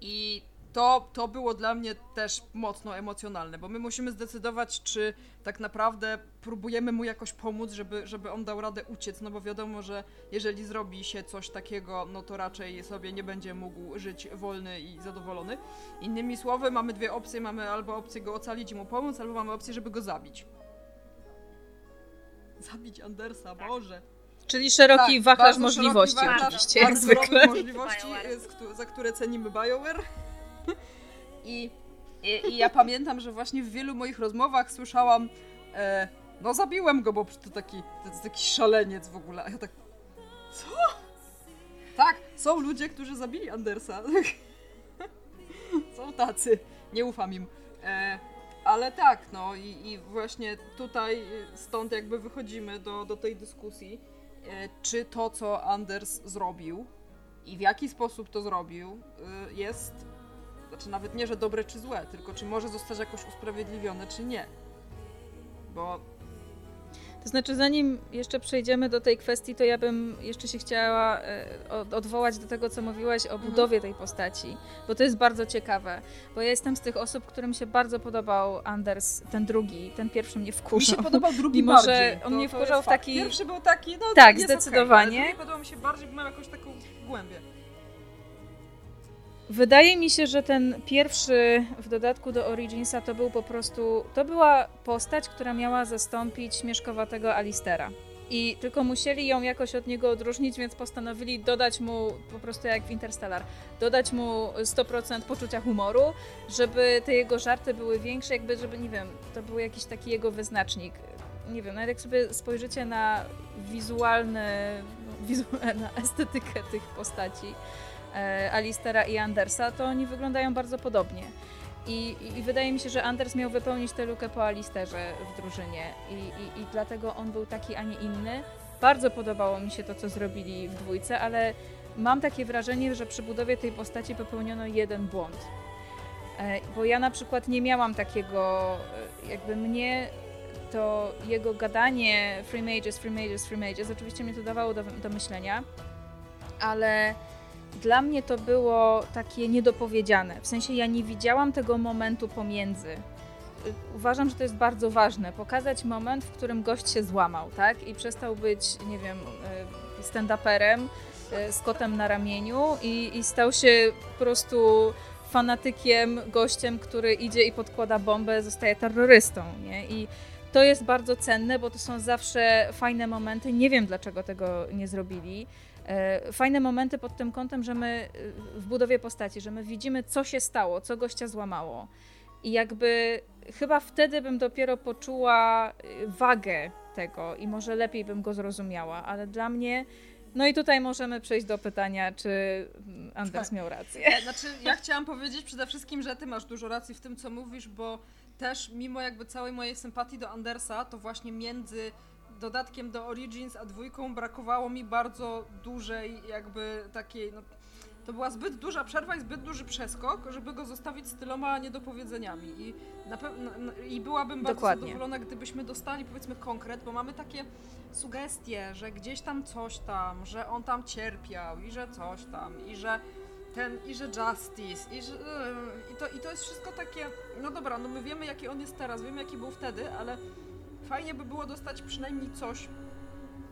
I to, to było dla mnie też mocno emocjonalne, bo my musimy zdecydować, czy tak naprawdę próbujemy mu jakoś pomóc, żeby, żeby on dał radę uciec, no bo wiadomo, że jeżeli zrobi się coś takiego, no to raczej sobie nie będzie mógł żyć wolny i zadowolony. Innymi słowy, mamy dwie opcje, mamy albo opcję go ocalić i mu pomóc, albo mamy opcję, żeby go zabić. Zabić Andersa, Boże! Czyli szeroki tak, wachlarz możliwości szeroki wachlarz, oczywiście, jak zwykle. Możliwości, za które cenimy BioWare. I, i, I ja pamiętam, że właśnie w wielu moich rozmowach słyszałam e, no zabiłem go, bo to taki, to taki szaleniec w ogóle. A ja tak, co? Tak, są ludzie, którzy zabili Andersa. Są tacy, nie ufam im. E, ale tak, no i, i właśnie tutaj stąd jakby wychodzimy do, do tej dyskusji, e, czy to, co Anders zrobił i w jaki sposób to zrobił, e, jest... Znaczy nawet nie, że dobre czy złe, tylko czy może zostać jakoś usprawiedliwione, czy nie. Bo... To znaczy, zanim jeszcze przejdziemy do tej kwestii, to ja bym jeszcze się chciała odwołać do tego, co mówiłaś o budowie tej postaci, bo to jest bardzo ciekawe, bo ja jestem z tych osób, którym się bardzo podobał Anders, ten drugi, ten pierwszy mnie wkurzał. Mi się podobał drugi mimo, bardziej. Mimo, że on mnie wkurzał w taki... Pierwszy był taki, no tak, zdecydowanie. Okay, ale drugi podobał mi się bardziej, bo miał jakąś taką głębię. Wydaje mi się, że ten pierwszy w dodatku do Originsa to był po prostu, to była postać, która miała zastąpić śmieszkowatego Alistaira. I tylko musieli ją jakoś od niego odróżnić, więc postanowili dodać mu, po prostu jak w Interstellar, dodać mu sto procent poczucia humoru, żeby te jego żarty były większe, jakby, żeby, nie wiem, to był jakiś taki jego wyznacznik. Nie wiem, nawet jak sobie spojrzycie na wizualne, wizualne estetykę tych postaci e, Alistaira i Andersa, to oni wyglądają bardzo podobnie. I, i, I wydaje mi się, że Anders miał wypełnić tę lukę po Alisterze w drużynie I, i, i dlatego on był taki, a nie inny. Bardzo podobało mi się to, co zrobili w dwójce, ale mam takie wrażenie, że przy budowie tej postaci popełniono jeden błąd. E, bo ja na przykład nie miałam takiego, jakby mnie to jego gadanie free mages, free mages, free mages, oczywiście mnie to dawało do, do myślenia, ale dla mnie to było takie niedopowiedziane, w sensie ja nie widziałam tego momentu pomiędzy. Uważam, że to jest bardzo ważne, pokazać moment, w którym gość się złamał, tak? I przestał być, nie wiem, stand-uperem z kotem na ramieniu i, i stał się po prostu fanatykiem, gościem, który idzie i podkłada bombę, zostaje terrorystą, nie? I to jest bardzo cenne, bo to są zawsze fajne momenty, nie wiem dlaczego tego nie zrobili. Fajne momenty pod tym kątem, że my w budowie postaci, że my widzimy, co się stało, co gościa złamało. I jakby chyba wtedy bym dopiero poczuła wagę tego i może lepiej bym go zrozumiała, ale dla mnie... No i tutaj możemy przejść do pytania, czy Anders tak. miał rację. Znaczy, ja chciałam powiedzieć przede wszystkim, że ty masz dużo racji w tym, co mówisz, bo też mimo jakby całej mojej sympatii do Andersa, to właśnie między dodatkiem do Origins a dwójką brakowało mi bardzo dużej jakby takiej, no, to była zbyt duża przerwa i zbyt duży przeskok, żeby go zostawić z tyloma niedopowiedzeniami i, na pewno, i byłabym bardzo Dokładnie. zadowolona, gdybyśmy dostali powiedzmy konkret, bo mamy takie sugestie, że gdzieś tam coś tam, że on tam cierpiał i że coś tam i że ten i że Justice i że yy, i, to, i to jest wszystko takie, no dobra, no my wiemy jaki on jest teraz, wiemy jaki był wtedy, ale fajnie by było dostać przynajmniej coś,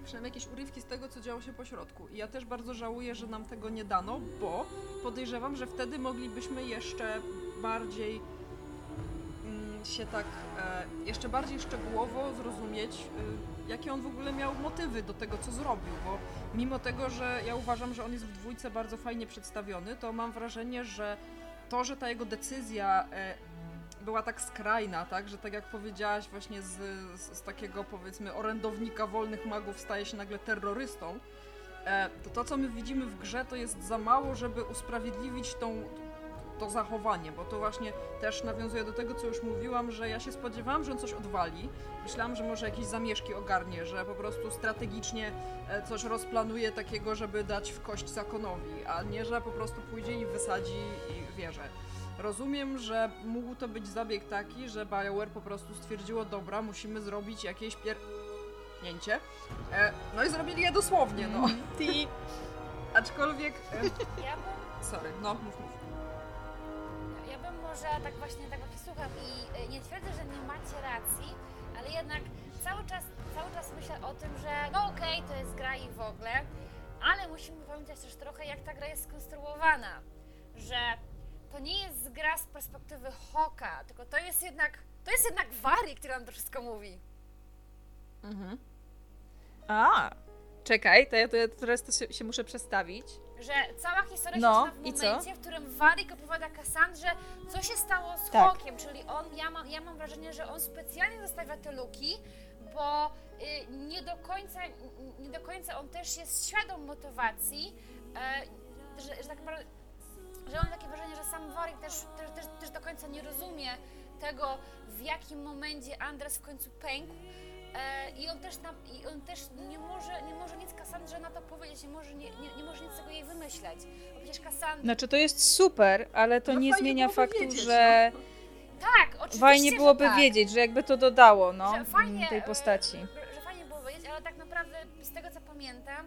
przynajmniej jakieś urywki z tego, co działo się po środku. I ja też bardzo żałuję, że nam tego nie dano, bo podejrzewam, że wtedy moglibyśmy jeszcze bardziej mm, się tak, e, jeszcze bardziej szczegółowo zrozumieć, e, jakie on w ogóle miał motywy do tego, co zrobił, bo mimo tego, że ja uważam, że on jest w dwójce bardzo fajnie przedstawiony, to mam wrażenie, że to, że ta jego decyzja e, była tak skrajna, tak, że tak jak powiedziałaś właśnie z, z, z takiego powiedzmy orędownika wolnych magów staje się nagle terrorystą, e, to to co my widzimy w grze to jest za mało, żeby usprawiedliwić tą, to zachowanie, bo to właśnie też nawiązuje do tego, co już mówiłam, że ja się spodziewałam, że on coś odwali, myślałam, że może jakieś zamieszki ogarnie, że po prostu strategicznie coś rozplanuje takiego, żeby dać w kość zakonowi, a nie, że po prostu pójdzie i wysadzi wieżę. Rozumiem, że mógł to być zabieg taki, że BioWare po prostu stwierdziło, dobra, musimy zrobić jakieś pierdnięcie. E, no i zrobili je dosłownie, no. Ty. Aczkolwiek... E, ja bym... Sorry, no, mów, mów. Ja bym może tak właśnie tak słucham i nie twierdzę, że nie macie racji, ale jednak cały czas, cały czas myślę o tym, że no okej, okay, to jest gra i w ogóle, ale musimy pamiętać też trochę, jak ta gra jest skonstruowana, że... To nie jest gra z perspektywy Hawke'a, tylko to jest jednak, to jest jednak Vary, która nam to wszystko mówi. Mhm. A, czekaj, to ja to, teraz to się, się muszę przestawić. Że cała historia no, się zaczyna w momencie, w którym Vary opowiada Kassandrze, co się stało z tak. Hawke'iem, czyli on, ja, ma, ja mam wrażenie, że on specjalnie zostawia te luki, bo y, nie do końca, nie do końca on też jest świadom motywacji, y, że, że tak naprawdę że mam takie wrażenie, że sam Warwick też, też, też, też do końca nie rozumie tego, w jakim momencie Andres w końcu pękł e, i, on też na, i on też nie może, nie może nic Kassandrze na to powiedzieć, nie może, nie, nie, nie może nic z tego jej wymyśleć, bo przecież Kassandra... Znaczy to jest super, ale to no nie zmienia faktu, wiedzieć, że... No. Tak, oczywiście, fajnie byłoby tak. wiedzieć, że jakby to dodało, no, że fajnie, tej postaci. Że, że fajnie było wiedzieć, ale tak naprawdę z tego co pamiętam,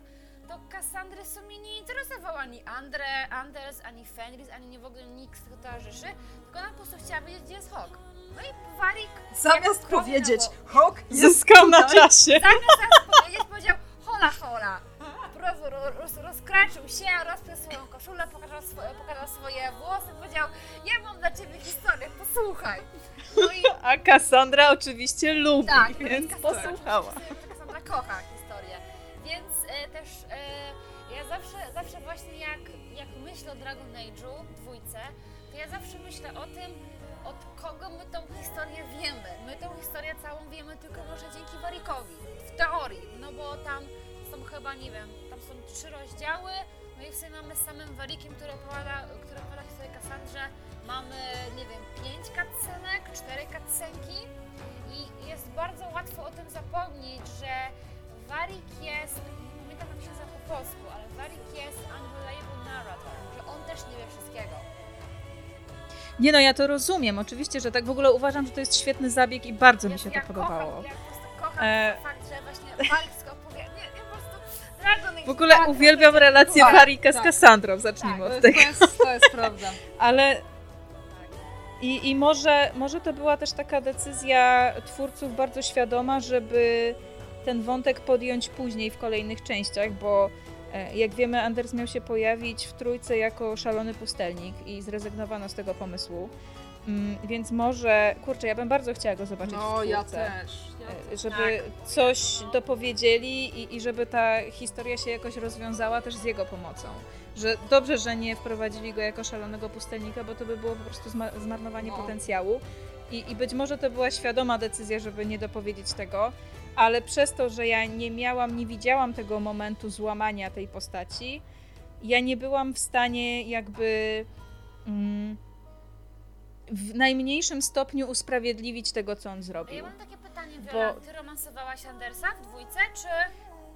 to Kassandry w sumie nie interesował ani Andre, Anders, ani Fenris, ani nie w ogóle nikt z tego towarzyszy, tylko ona po prostu chciała wiedzieć, gdzie jest Hawke. No i Warwick... Zamiast powiedzieć, Hawke jest tutaj, na czasie. Zamiast powiedzieć, powiedział hola hola. roz, roz, rozkraczył się, rozpiął swoją koszulę, pokazał, swo, pokazał swoje włosy, powiedział: ja mam dla ciebie historię, posłuchaj. No i... A Kassandra oczywiście lubi, tak, więc Kassandra, posłuchała. Kassandra kocha historię, więc e, też e, ja zawsze, zawsze właśnie jak, jak myślę o Dragon Age'u, dwójce, to ja zawsze myślę o tym, od kogo my tą historię wiemy. My tą historię całą wiemy tylko może dzięki Warikowi, w teorii, no bo tam są chyba, nie wiem, tam są trzy rozdziały, no i w sumie mamy z samym Warikiem, który opowiada, który opowiada historię Kassandrze, mamy, nie wiem, pięć cutscenek, cztery cutscenki i jest bardzo łatwo o tym zapomnieć, że Warik jest, nie pamiętam jak się nazywa po polsku, ale Warik jest unreliable narrator, że on też nie wie wszystkiego. Nie no, ja to rozumiem, oczywiście, że tak w ogóle uważam, że to jest świetny zabieg i bardzo ja, mi się ja to podobało. Kocham, ja po prostu kocham e... fakt, że właśnie Wariksko opowiada, nie, ja po prostu... Dragon w ogóle tak, uwielbiam tak, relację Warika tak, z Kassandrą, zacznijmy tak, od tego. To jest, to jest prawda. Ale... I, i może, może to była też taka decyzja twórców bardzo świadoma, żeby ten wątek podjąć później w kolejnych częściach, bo... Jak wiemy, Anders miał się pojawić w trójce jako szalony pustelnik i zrezygnowano z tego pomysłu, więc może, kurczę, ja bym bardzo chciała go zobaczyć no, w trójce, ja też, ja też, żeby tak. coś dopowiedzieli i, i żeby ta historia się jakoś rozwiązała też z jego pomocą. Że dobrze, że nie wprowadzili go jako szalonego pustelnika, bo to by było po prostu zma- zmarnowanie no. potencjału I, i być może to była świadoma decyzja, żeby nie dopowiedzieć tego. Ale przez to, że ja nie miałam, nie widziałam tego momentu złamania tej postaci, ja nie byłam w stanie jakby mm, w najmniejszym stopniu usprawiedliwić tego, co on zrobił. Ja mam takie pytanie, Wiola, bo... ty romansowałaś Andersa w dwójce, czy...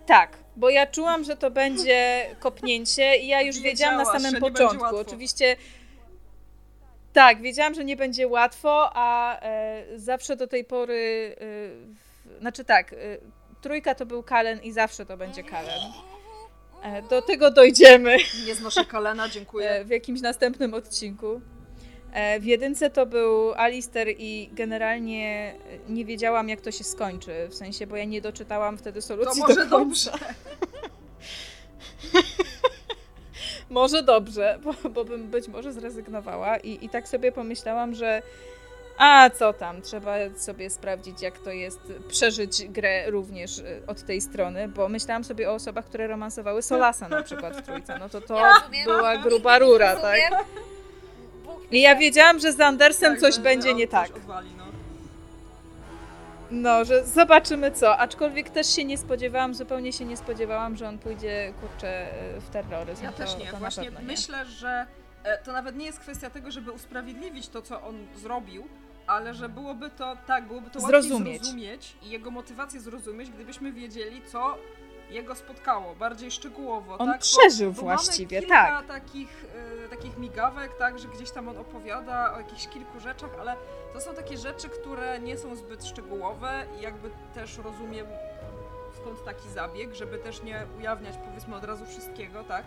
Tak, bo ja czułam, że to będzie kopnięcie i ja już Wiedziałaś, wiedziałam na samym początku. Oczywiście... Tak, wiedziałam, że nie będzie łatwo, a e, zawsze do tej pory... E, Znaczy tak, trójka to był Cullen i zawsze to będzie Cullen. Do tego dojdziemy. Nie znoszę Cullena, dziękuję. W jakimś następnym odcinku. W jedynce to był Alistair i generalnie nie wiedziałam, jak to się skończy. W sensie, bo ja nie doczytałam wtedy solucji. To może do dobrze. Może dobrze, bo, bo bym być może zrezygnowała. I, i tak sobie pomyślałam, że a co tam, trzeba sobie sprawdzić, jak to jest przeżyć grę również od tej strony, bo myślałam sobie o osobach, które romansowały Solasa na przykład w trójce, no to to ja rozumiem, była gruba rura, tak? I ja wiedziałam, że z Andersem tak, coś będzie, będzie nie tak. Obwali, no. no, że zobaczymy co, aczkolwiek też się nie spodziewałam, zupełnie się nie spodziewałam, że on pójdzie, kurczę, w terroryzm. Ja to, też nie, to właśnie nie. Myślę, że to nawet nie jest kwestia tego, żeby usprawiedliwić to, co on zrobił, ale że byłoby to, tak, byłoby to zrozumieć. Łatwiej zrozumieć i jego motywację zrozumieć, gdybyśmy wiedzieli, co jego spotkało, bardziej szczegółowo. On tak? przeżył bo, bo właściwie, kilka tak. kilka takich, y, takich migawek, tak, że gdzieś tam on opowiada o jakichś kilku rzeczach, ale to są takie rzeczy, które nie są zbyt szczegółowe i jakby też rozumiem, skąd taki zabieg, żeby też nie ujawniać, powiedzmy, od razu wszystkiego, tak?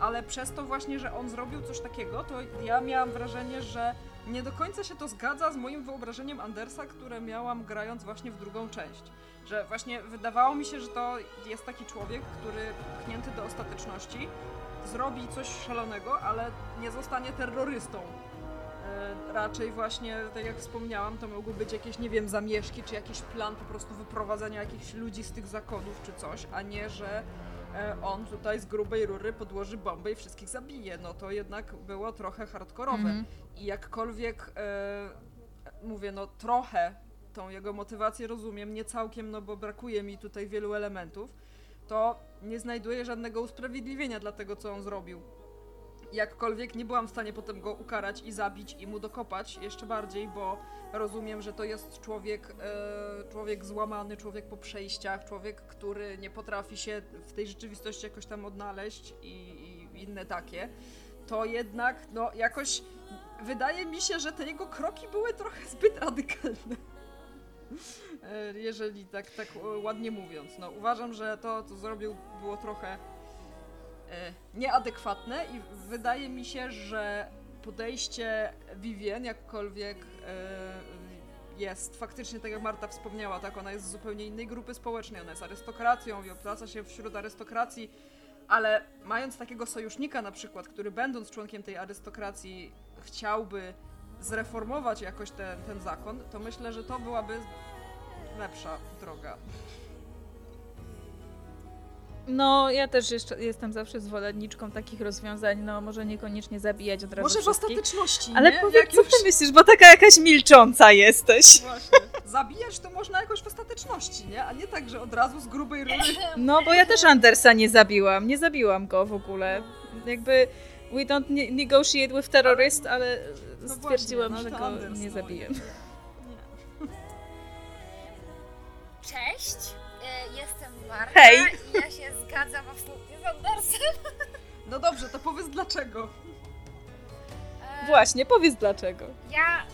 Ale przez to właśnie, że on zrobił coś takiego, to ja miałam wrażenie, że nie do końca się to zgadza z moim wyobrażeniem Andersa, które miałam grając właśnie w drugą część. Że właśnie wydawało mi się, że to jest taki człowiek, który pchnięty do ostateczności zrobi coś szalonego, ale nie zostanie terrorystą. Yy, raczej właśnie, tak jak wspomniałam, to mogły być jakieś, nie wiem, zamieszki, czy jakiś plan po prostu wyprowadzania jakichś ludzi z tych zakonów, czy coś, a nie, że on tutaj z grubej rury podłoży bombę i wszystkich zabije. No to jednak było trochę hardkorowe. Mm-hmm. I jakkolwiek, e, mówię, no trochę tą jego motywację rozumiem, nie całkiem, no bo brakuje mi tutaj wielu elementów, to nie znajduję żadnego usprawiedliwienia dla tego, co on zrobił. Jakkolwiek nie byłam w stanie potem go ukarać i zabić i mu dokopać jeszcze bardziej, bo rozumiem, że to jest człowiek, e, człowiek złamany, człowiek po przejściach, człowiek, który nie potrafi się w tej rzeczywistości jakoś tam odnaleźć i, i inne takie. To jednak, no jakoś wydaje mi się, że te jego kroki były trochę zbyt radykalne. Jeżeli tak, tak ładnie mówiąc. No uważam, że to, co zrobił, było trochę... nieadekwatne i wydaje mi się, że podejście Vivienne jakkolwiek jest faktycznie, tak jak Marta wspomniała, tak, ona jest z zupełnie innej grupy społecznej, ona jest arystokracją i obraca się wśród arystokracji, ale mając takiego sojusznika na przykład, który będąc członkiem tej arystokracji chciałby zreformować jakoś ten, ten zakon, to myślę, że to byłaby lepsza droga. No, ja też jeszcze jestem zawsze zwolenniczką takich rozwiązań, no może niekoniecznie zabijać od razu Może wszystkich, w ostateczności, ale nie? Ale powiedz, jak co już... ty myślisz, bo taka jakaś milcząca jesteś. Właśnie, zabijasz to można jakoś w ostateczności, nie? A nie tak, że od razu z grubej rury. No, bo ja też Andersa nie zabiłam, nie zabiłam go w ogóle. Jakby we don't negotiate with terrorists, ale no stwierdziłam, właśnie, no, że go Anders nie zabiję. No, cześć! Jestem Marta. Hej. I ja się zgadzam absolutnie z Andersem. No dobrze, to powiedz dlaczego. E... Właśnie, powiedz dlaczego. Ja y,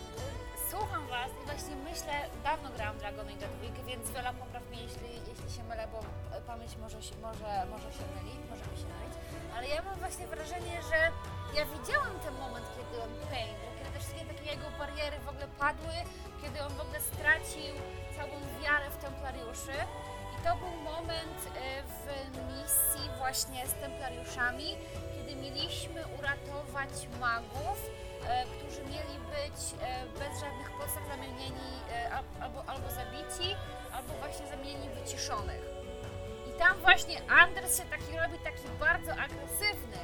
słucham was i właśnie myślę, dawno grałam Dragon Age: Origins, więc Wiola popraw mnie, jeśli, jeśli się mylę, bo pamięć może się, może, może się myli, może mi się mylić, ale ja mam właśnie wrażenie, że ja widziałam ten moment, kiedy on pain, kiedy te wszystkie takie jego bariery w ogóle padły, kiedy on w ogóle stracił całą wiarę w Templariuszy. To był moment w misji właśnie z Templariuszami, kiedy mieliśmy uratować magów, którzy mieli być bez żadnych podstaw zamienieni albo, albo zabici, albo właśnie zamienieni w wyciszonych. I tam właśnie Anders się taki robi, taki bardzo agresywny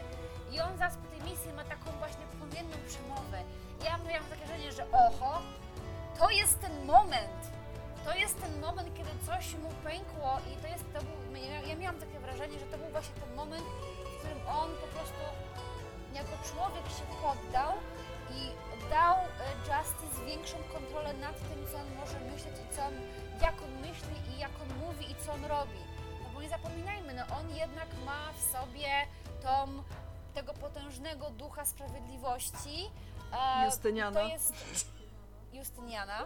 i on zaraz po tej misji ma taką właśnie płomienną przemowę. Ja miałam takie wrażenie, że oho, to jest ten moment. To jest ten moment, kiedy coś mu pękło i to jest, to był, ja miałam takie wrażenie, że to był właśnie ten moment, w którym on po prostu jako człowiek się poddał i dał Justice większą kontrolę nad tym, co on może myśleć i co on, jak on myśli i jak on mówi i co on robi. No bo nie zapominajmy, no on jednak ma w sobie tą, tego potężnego ducha sprawiedliwości. Justyniana. To jest Justyniana.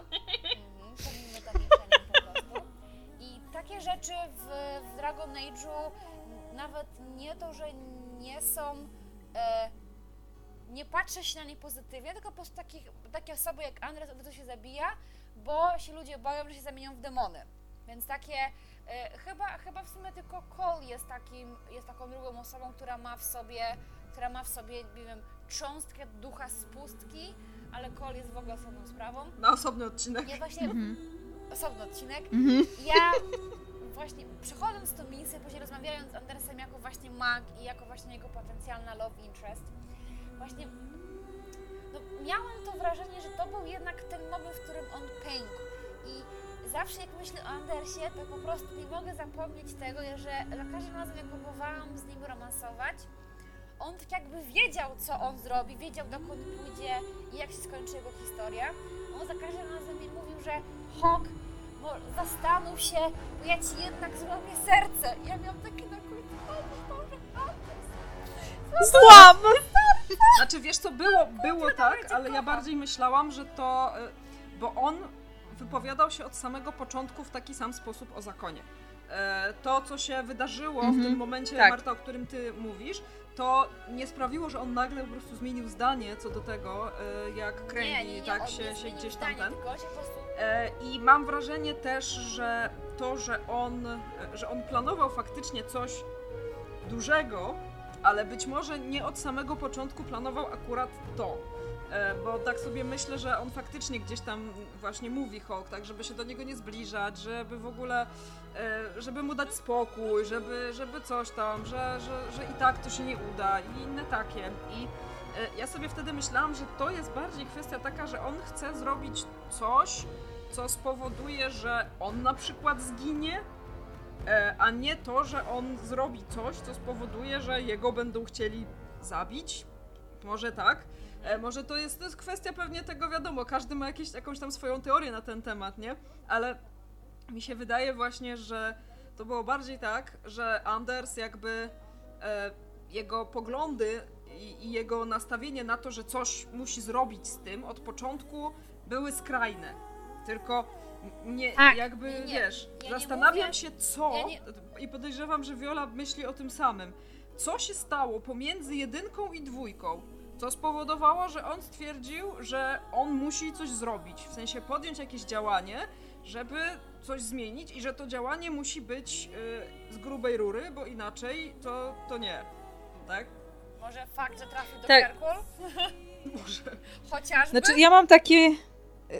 Pomimo tam po prostu. I takie rzeczy w, w Dragon Age'u nawet nie to, że nie są, e, nie patrzy się na nie pozytywnie, tylko po prostu takich, takie osoby jak Andres od razu się zabija, bo się ludzie boją, że się zamienią w demony. Więc takie, e, chyba, chyba w sumie tylko Cole jest takim, jest taką drugą osobą, która ma w sobie, która ma w sobie, nie wiem, cząstkę ducha z pustki, ale Cole jest w ogóle osobną sprawą. Na osobny odcinek. Ja właśnie... Mm-hmm. Osobny odcinek. Mm-hmm. Ja właśnie przechodząc tą misję, później rozmawiając z Andersem jako właśnie mag i jako właśnie jego potencjalna love interest, właśnie no, miałam to wrażenie, że to był jednak ten moment, w którym on pękł. I zawsze jak myślę o Andersie, to po prostu nie mogę zapomnieć tego, że za każdym razem jak próbowałam z nim romansować, on tak jakby wiedział, co on zrobi, wiedział, dokąd pójdzie i jak się skończy jego historia. On za każdym razem mi mówił, że Hawke, zastanów się, bo ja ci jednak złamię serce. I ja miałam takie na końcu, o Boże, Anders, złam! Znaczy wiesz co, było, było tak, ale ja bardziej myślałam, że to... Bo on wypowiadał się od samego początku w taki sam sposób o zakonie. To, co się wydarzyło mhm, w tym momencie, tak. Marta, o którym ty mówisz, to nie sprawiło, że on nagle po prostu zmienił zdanie co do tego, jak kręgi, nie, nie, nie, tak się, się gdzieś tam ten. I mam wrażenie też, że to, że on, że on planował faktycznie coś dużego, ale być może nie od samego początku planował akurat to. Bo tak sobie myślę, że on faktycznie gdzieś tam właśnie mówi Hawke, tak, żeby się do niego nie zbliżać, żeby w ogóle, żeby mu dać spokój, żeby, żeby coś tam, że, że, że i tak to się nie uda i inne takie. I ja sobie wtedy myślałam, że to jest bardziej kwestia taka, że on chce zrobić coś, co spowoduje, że on na przykład zginie, a nie to, że on zrobi coś, co spowoduje, że jego będą chcieli zabić, może tak. E, może to jest, to jest kwestia pewnie tego, wiadomo, każdy ma jakieś, jakąś tam swoją teorię na ten temat, nie? Ale mi się wydaje właśnie, że to było bardziej tak, że Anders jakby e, jego poglądy i, i jego nastawienie na to, że coś musi zrobić z tym od początku były skrajne, tylko nie, tak, jakby, nie, wiesz, ja zastanawiam mówię, się co ja nie... i podejrzewam, że Wiola myśli o tym samym, co się stało pomiędzy jedynką i dwójką, co spowodowało, że on stwierdził, że on musi coś zrobić, w sensie podjąć jakieś działanie, żeby coś zmienić i że to działanie musi być yy, z grubej rury, bo inaczej to, to nie, tak? Może fakt, że trafił do tak. Kirkwall? Może. Chociażby? Znaczy ja mam takie...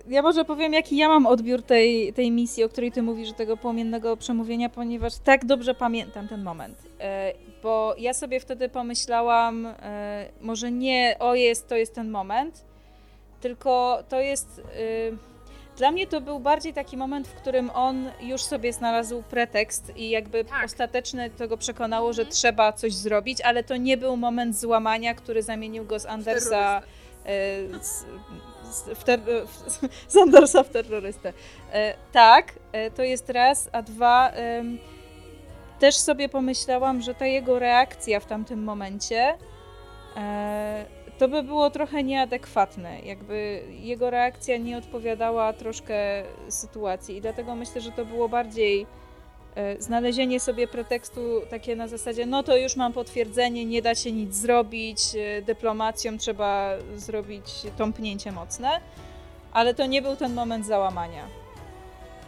Ja może powiem, jaki ja mam odbiór tej, tej misji, o której ty mówisz, tego płomiennego przemówienia, ponieważ tak dobrze pamiętam ten moment. Bo ja sobie wtedy pomyślałam, może nie, o jest, to jest ten moment, tylko to jest... Dla mnie to był bardziej taki moment, w którym on już sobie znalazł pretekst i jakby tak. ostatecznie tego przekonało, że mhm. trzeba coś zrobić, ale to nie był moment złamania, który zamienił go z Andersa... Z, W ter- w, z Andersa w terrorystę. E, tak, e, to jest raz, a dwa, e, też sobie pomyślałam, że ta jego reakcja w tamtym momencie e, to by było trochę nieadekwatne, jakby jego reakcja nie odpowiadała troszkę sytuacji i dlatego myślę, że to było bardziej e, znalezienie sobie pretekstu takie na zasadzie, no to już mam potwierdzenie, nie da się nic zrobić, dyplomacją trzeba zrobić tąpnięcie mocne, ale to nie był ten moment załamania.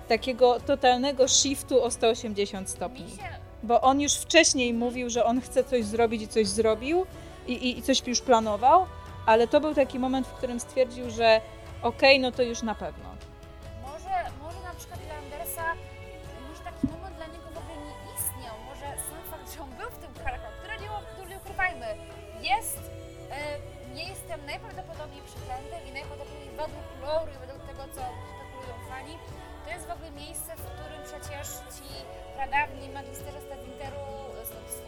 Takiego totalnego shiftu o sto osiemdziesiąt stopni. Bo on już wcześniej mówił, że on chce coś zrobić i coś zrobił i, i, i coś już planował, ale to był taki moment, w którym stwierdził, że okej, okay, no to już na pewno. Może, może na przykład dla Andersa jest, y, nie jestem najprawdopodobniej przeklęty i najprawdopodobniej według lore i według tego, co spekulują fani, to jest w ogóle miejsce, w którym przecież ci pradawni magisterzy z Tadwinteru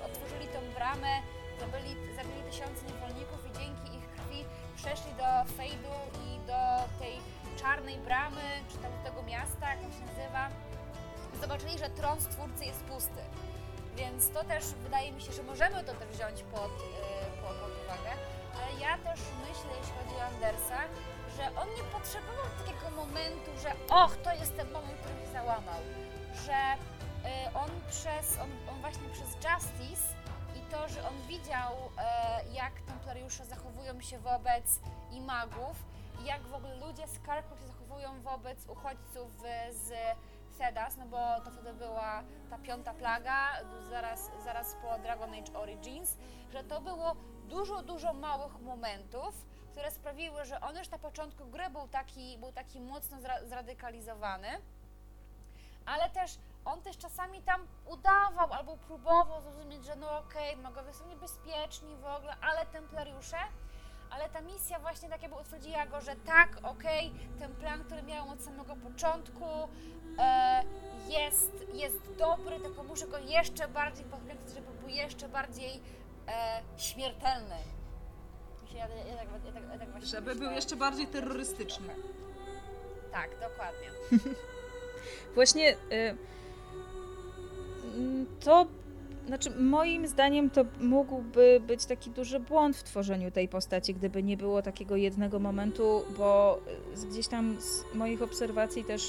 otworzyli tą bramę, zabili, zabili tysiące niewolników i dzięki ich krwi przeszli do Fejdu i do tej czarnej bramy, czy tam do tego miasta, jak się nazywa, zobaczyli, że tron Stwórcy jest pusty. Więc to też, wydaje mi się, że możemy to też wziąć pod, yy, pod, pod uwagę, ale ja też myślę, jeśli chodzi o Andersa, że on nie potrzebował takiego momentu, że och, to jest ten moment, który się załamał, że yy, on przez, on, on właśnie przez Justice i to, że on widział, yy, jak templariusze zachowują się wobec imagów i jak w ogóle ludzie z Kirkwall się zachowują wobec uchodźców z Sedas, no bo to wtedy była ta piąta plaga, zaraz, zaraz po Dragon Age Origins, że to było dużo, dużo małych momentów, które sprawiły, że on już na początku gry był taki, był taki mocno zra- zradykalizowany, ale też on też czasami tam udawał albo próbował zrozumieć, że no okej, okay, magowie są niebezpieczni w ogóle, ale templariusze, ale ta misja właśnie tak jakby utwierdziła go, że tak, okej, okay, ten plan, który miałem od samego początku, Jest, jest dobry, tylko muszę go jeszcze bardziej podkręcić, żeby był jeszcze bardziej e, śmiertelny. Ja, ja, ja tak, ja tak, ja tak właśnie żeby myślę, był jeszcze bardziej terrorystyczny. Tak, dokładnie. Właśnie y, to, znaczy moim zdaniem to mógłby być taki duży błąd w tworzeniu tej postaci, gdyby nie było takiego jednego momentu, bo gdzieś tam z moich obserwacji też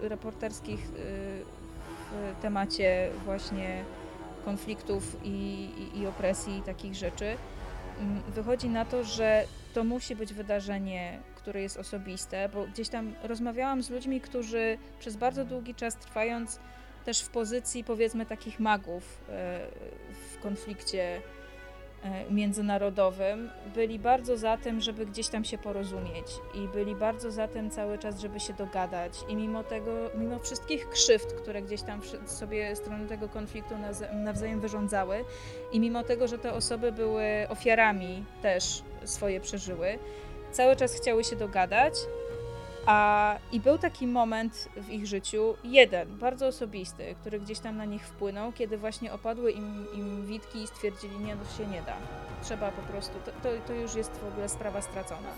reporterskich w temacie właśnie konfliktów i, i, i opresji i takich rzeczy wychodzi na to, że to musi być wydarzenie, które jest osobiste, bo gdzieś tam rozmawiałam z ludźmi, którzy przez bardzo długi czas trwając też w pozycji, powiedzmy, takich magów w konflikcie międzynarodowym, byli bardzo za tym, żeby gdzieś tam się porozumieć i byli bardzo za tym cały czas, żeby się dogadać i mimo tego, mimo wszystkich krzywd, które gdzieś tam sobie strony tego konfliktu nawzajem wyrządzały i mimo tego, że te osoby były ofiarami też swoje przeżyły, cały czas chciały się dogadać. A, I był taki moment w ich życiu, jeden, bardzo osobisty, który gdzieś tam na nich wpłynął, kiedy właśnie opadły im, im witki i stwierdzili, nie, no się nie da, trzeba po prostu, to, to, to już jest w ogóle sprawa stracona.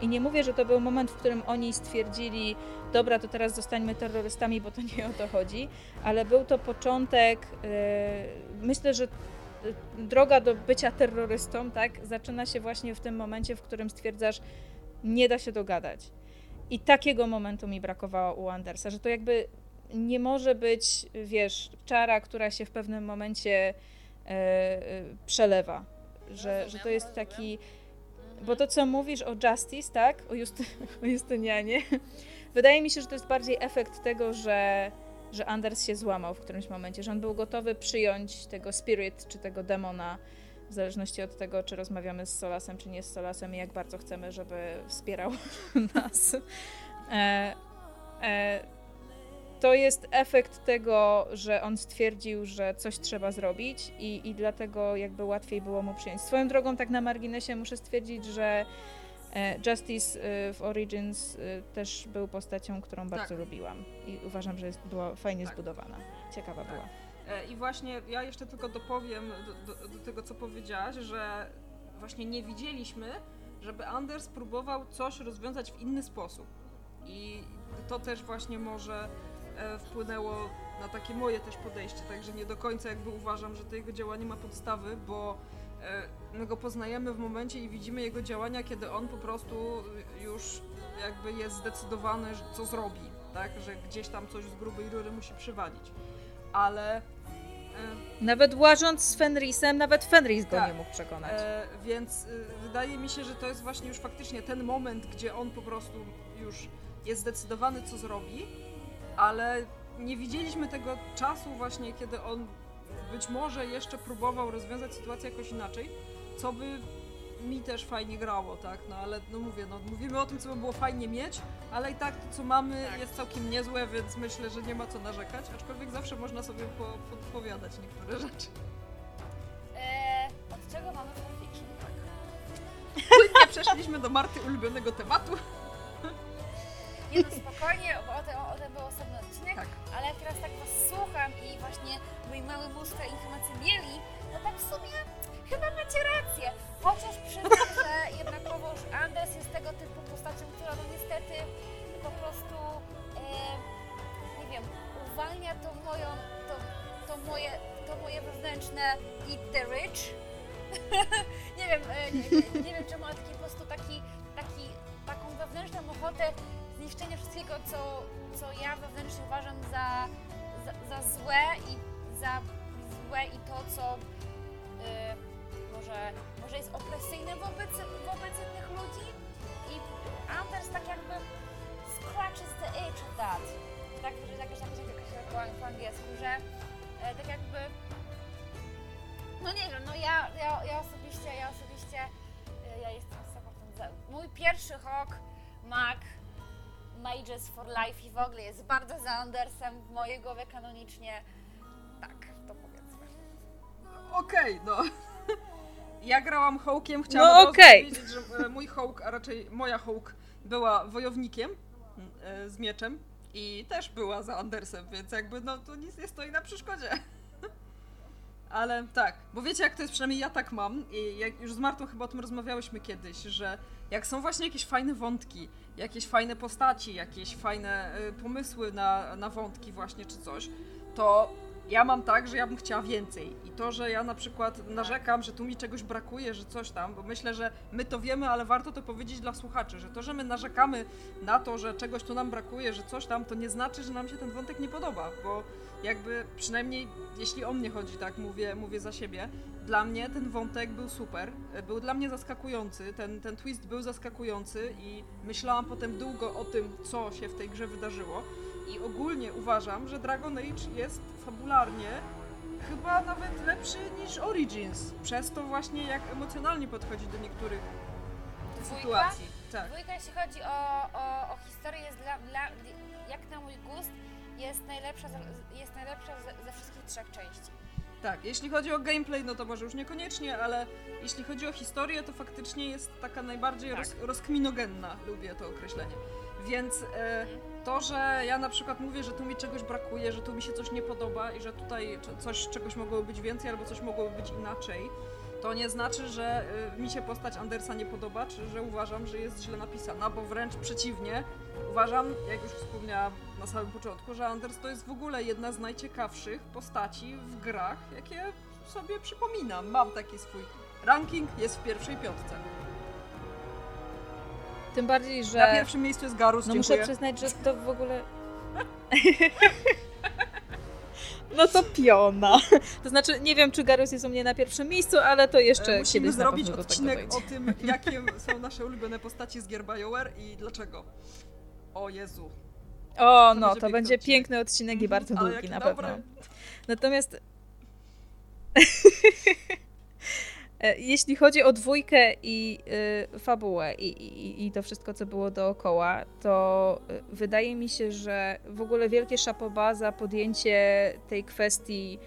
I nie mówię, że to był moment, w którym oni stwierdzili, dobra, to teraz zostańmy terrorystami, bo to nie o to chodzi, ale był to początek, yy, myślę, że droga do bycia terrorystą, tak, zaczyna się właśnie w tym momencie, w którym stwierdzasz, nie da się dogadać. I takiego momentu mi brakowało u Andersa, że to jakby nie może być, wiesz, czara, która się w pewnym momencie e, przelewa, że, że to jest taki Bo to, co mówisz o Justice, tak? O, Justy... o Justynianie. Wydaje mi się, że to jest bardziej efekt tego, że, że Anders się złamał w którymś momencie, że on był gotowy przyjąć tego spirit, czy tego demona, w zależności od tego, czy rozmawiamy z Solasem, czy nie z Solasem i jak bardzo chcemy, żeby wspierał nas. E, e, to jest efekt tego, że on stwierdził, że coś trzeba zrobić i, i dlatego jakby łatwiej było mu przyjąć. Swoją drogą, tak na marginesie, muszę stwierdzić, że Justice w Origins też był postacią, którą bardzo tak. lubiłam i uważam, że jest, była fajnie tak. zbudowana. Ciekawa tak. była. I właśnie ja jeszcze tylko dopowiem do, do, do tego, co powiedziałaś, że właśnie nie widzieliśmy, żeby Anders próbował coś rozwiązać w inny sposób. I to też właśnie może wpłynęło na takie moje też podejście, także nie do końca jakby uważam, że to jego działanie ma podstawy, bo my go poznajemy w momencie i widzimy jego działania, kiedy on po prostu już jakby jest zdecydowany, co zrobi, tak, że gdzieś tam coś z grubej rury musi przywalić, ale... Nawet łażąc z Fenrisem, nawet Fenris go tak. nie mógł przekonać. E, więc wydaje mi się, że to jest właśnie już faktycznie ten moment, gdzie on po prostu już jest zdecydowany, co zrobi, ale nie widzieliśmy tego czasu właśnie, kiedy on być może jeszcze próbował rozwiązać sytuację jakoś inaczej, co by mi też fajnie grało, tak, no ale no mówię, no mówimy o tym, co by było fajnie mieć, ale i tak to, co mamy tak. jest całkiem niezłe, więc myślę, że nie ma co narzekać, aczkolwiek zawsze można sobie po, podpowiadać niektóre rzeczy. Eee, od czego mamy fanfiction? Tak. Płynnie przeszliśmy do Marty ulubionego tematu. Nie no, spokojnie, bo o tym o, o był osobny odcinek, tak. ale jak teraz tak was słucham i właśnie mój mały mózg te informacje mieli, no tak w sumie chyba macie rację, chociaż przyznam, że jednakowo już Anders jest tego typu postacią, która no niestety po prostu, e, nie wiem, uwalnia to, moją, to, to, moje, to moje wewnętrzne eat the rich. nie, wiem, e, nie, nie, nie wiem, czy ma taki po prostu taki, taki, taką wewnętrzną ochotę zniszczenia wszystkiego, co, co ja wewnętrznie uważam za, za, za złe i za złe i to, co yy, może, może jest opresyjne wobec, wobec innych ludzi. I Anders tak jakby scratches the itch of that. Tak, że tak jak się po angielsku, że e, tak jakby... No nie wiem, no ja, ja, ja osobiście, ja osobiście, e, ja jestem supportem za... Mój pierwszy Hawke, Mac, Mages for Life i w ogóle jest bardzo za Andersem w mojej głowie kanonicznie. Tak, to powiedzmy. Okej, okay, no. Ja grałam Hawkiem, chciałam no, okay. powiedzieć, że mój Hawk, a raczej moja Hawk była wojownikiem z mieczem i też była za Andersem, więc jakby no to nic nie stoi na przeszkodzie. Ale tak, bo wiecie jak to jest, przynajmniej ja tak mam i jak już z Martą chyba o tym rozmawiałyśmy kiedyś, że jak są właśnie jakieś fajne wątki, jakieś fajne postaci, jakieś fajne y, pomysły na, na wątki właśnie czy coś, to ja mam tak, że ja bym chciała więcej. I to, że ja na przykład narzekam, że tu mi czegoś brakuje, że coś tam, bo myślę, że my to wiemy, ale warto to powiedzieć dla słuchaczy, że to, że my narzekamy na to, że czegoś tu nam brakuje, że coś tam, to nie znaczy, że nam się ten wątek nie podoba, bo jakby przynajmniej jeśli o mnie chodzi, tak mówię, mówię za siebie, dla mnie ten wątek był super, był dla mnie zaskakujący, ten, ten twist był zaskakujący i myślałam potem długo o tym, co się w tej grze wydarzyło. I ogólnie uważam, że Dragon Age jest fabularnie chyba nawet lepszy niż Origins, przez to właśnie jak emocjonalnie podchodzi do niektórych Dwójka? sytuacji. Tak. Dwójka, jeśli chodzi o, o, o historię, jest dla, dla, jak na mój gust jest najlepsza, jest najlepsza ze, ze wszystkich trzech części. Tak, jeśli chodzi o gameplay, no to może już niekoniecznie, ale jeśli chodzi o historię, to faktycznie jest taka najbardziej tak. roz, rozkminogenna, lubię to określenie. Więc e, to, że ja na przykład mówię, że tu mi czegoś brakuje, że tu mi się coś nie podoba i że tutaj coś, czegoś mogłoby być więcej albo coś mogłoby być inaczej, to nie znaczy, że e, mi się postać Andersa nie podoba, czy że uważam, że jest źle napisana, bo wręcz przeciwnie, uważam, jak już wspomniałam na samym początku, że Anders to jest w ogóle jedna z najciekawszych postaci w grach, jakie sobie przypominam. Mam taki swój ranking, jest w pierwszej piątce. Tym bardziej, że... Na pierwszym miejscu jest Garus, no dziękuję. Muszę przyznać, że to w ogóle... No to piona. To znaczy, nie wiem, czy Garus jest u mnie na pierwszym miejscu, ale to jeszcze musimy kiedyś na pewno zrobić odcinek tak o tym, jakie są nasze ulubione postaci z gier BioWare i dlaczego. O Jezu. O, no, to będzie piękny odcinek i bardzo długi na pewno. Natomiast jeśli chodzi o dwójkę i y, fabułę i, i, i to wszystko, co było dookoła, to wydaje mi się, że w ogóle wielkie chapeau za podjęcie tej kwestii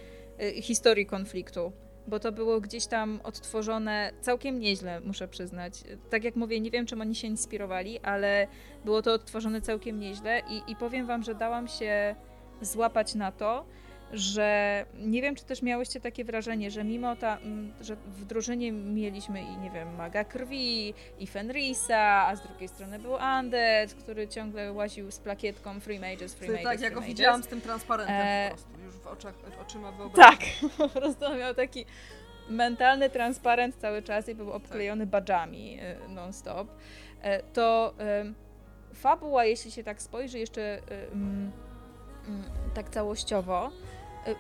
y, historii konfliktu, bo to było gdzieś tam odtworzone całkiem nieźle, muszę przyznać. Tak jak mówię, nie wiem, czym oni się inspirowali, ale było to odtworzone całkiem nieźle i, i powiem wam, że dałam się złapać na to, że nie wiem, czy też miałyście takie wrażenie, że mimo ta, że w drużynie mieliśmy i nie wiem, maga krwi i Fenrisa, a z drugiej strony był Anders, który ciągle łaził z plakietką Free Mages, Free Mages. Tak, ja go widziałam z tym transparentem e... po prostu, już w oczach, oczyma wyobrażam. Tak, po prostu miał taki mentalny transparent cały czas i był obklejony badżami non stop. To fabuła, jeśli się tak spojrzy jeszcze tak całościowo,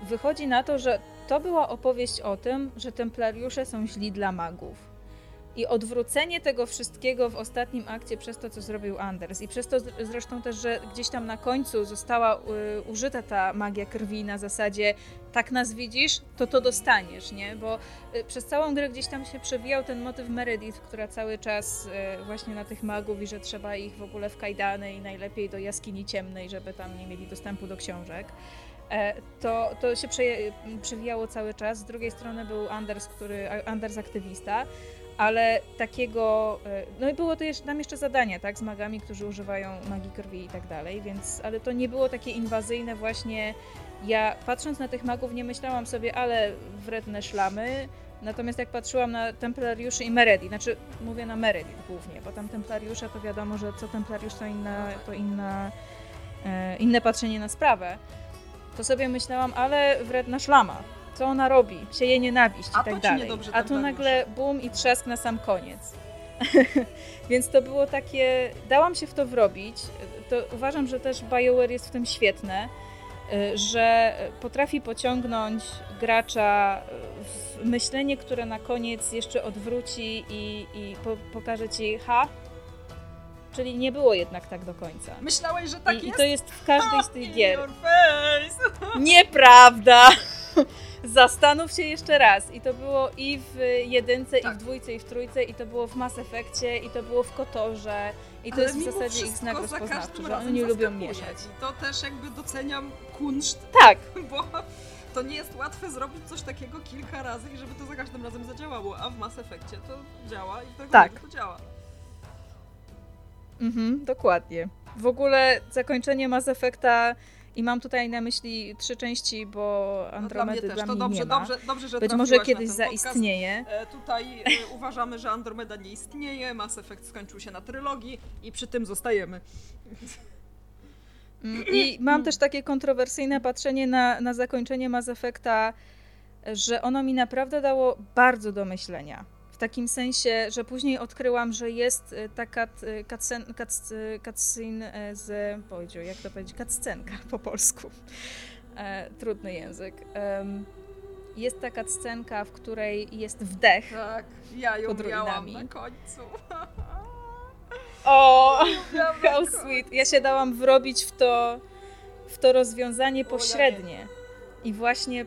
wychodzi na to, że to była opowieść o tym, że templariusze są źli dla magów. I odwrócenie tego wszystkiego w ostatnim akcie przez to, co zrobił Anders i przez to zresztą też, że gdzieś tam na końcu została użyta ta magia krwi na zasadzie tak nas widzisz, to to dostaniesz, nie? Bo przez całą grę gdzieś tam się przewijał ten motyw Meredith, która cały czas właśnie na tych magów i że trzeba ich w ogóle w kajdany i najlepiej do jaskini ciemnej, żeby tam nie mieli dostępu do książek. To, to się przeje, przewijało cały czas. Z drugiej strony był Anders, który, Anders aktywista, ale takiego... No i było to jeszcze, tam jeszcze zadania, tak, z magami, którzy używają magii krwi i tak dalej, więc... Ale to nie było takie inwazyjne właśnie... Ja patrząc na tych magów nie myślałam sobie, ale wredne szlamy, natomiast jak patrzyłam na templariuszy i Meredith, znaczy mówię na Meredith głównie, bo tam templariusza to wiadomo, że co templariusz to inna, to inna, inne patrzenie na sprawę. To sobie myślałam, ale wredna szlama, co ona robi, sieje nienawiść i tak dalej. A tu nagle bum i trzask na sam koniec. Więc to było takie, dałam się w to wrobić, to uważam, że też BioWare jest w tym świetne, że potrafi pociągnąć gracza w myślenie, które na koniec jeszcze odwróci i, i po, pokaże ci ha, czyli nie było jednak tak do końca. Myślałeś, że tak I, jest? I to jest w każdej z tych ha, gier. Nieprawda! Zastanów się jeszcze raz. I to było i w jedynce, tak. i w dwójce, i w trójce, i to było w Mass Effectie, i to było w Kotorze. I to ale jest w zasadzie ich znak rozpoznawczy, że oni lubią mieszać. I to też jakby doceniam kunszt. Tak. Bo to nie jest łatwe zrobić coś takiego kilka razy i żeby to za każdym razem zadziałało. A w Mass Effectie to działa i w tak. to działa. Mhm, dokładnie. W ogóle zakończenie Mass Effecta i mam tutaj na myśli trzy części, bo Andromedy no dla mnie, dla mnie dobrze, nie ma. Dobrze, dobrze, że być może kiedyś zaistnieje. E, tutaj e, uważamy, że Andromeda nie istnieje, Mass Effect skończył się na trylogii i przy tym zostajemy. I mam też takie kontrowersyjne patrzenie na, na zakończenie Mass Effecta, że ono mi naprawdę dało bardzo do myślenia. W takim sensie, że później odkryłam, że jest taka cutscene z... Bodziu, jak to powiedzieć? Cutscenka po polsku. E, trudny język. E, jest taka cutscenka, w której jest wdech. Tak, ja ją pod ruinami. Na końcu. O, ja how końcu. Sweet. Ja się dałam wrobić w to, w to rozwiązanie pośrednie. I właśnie...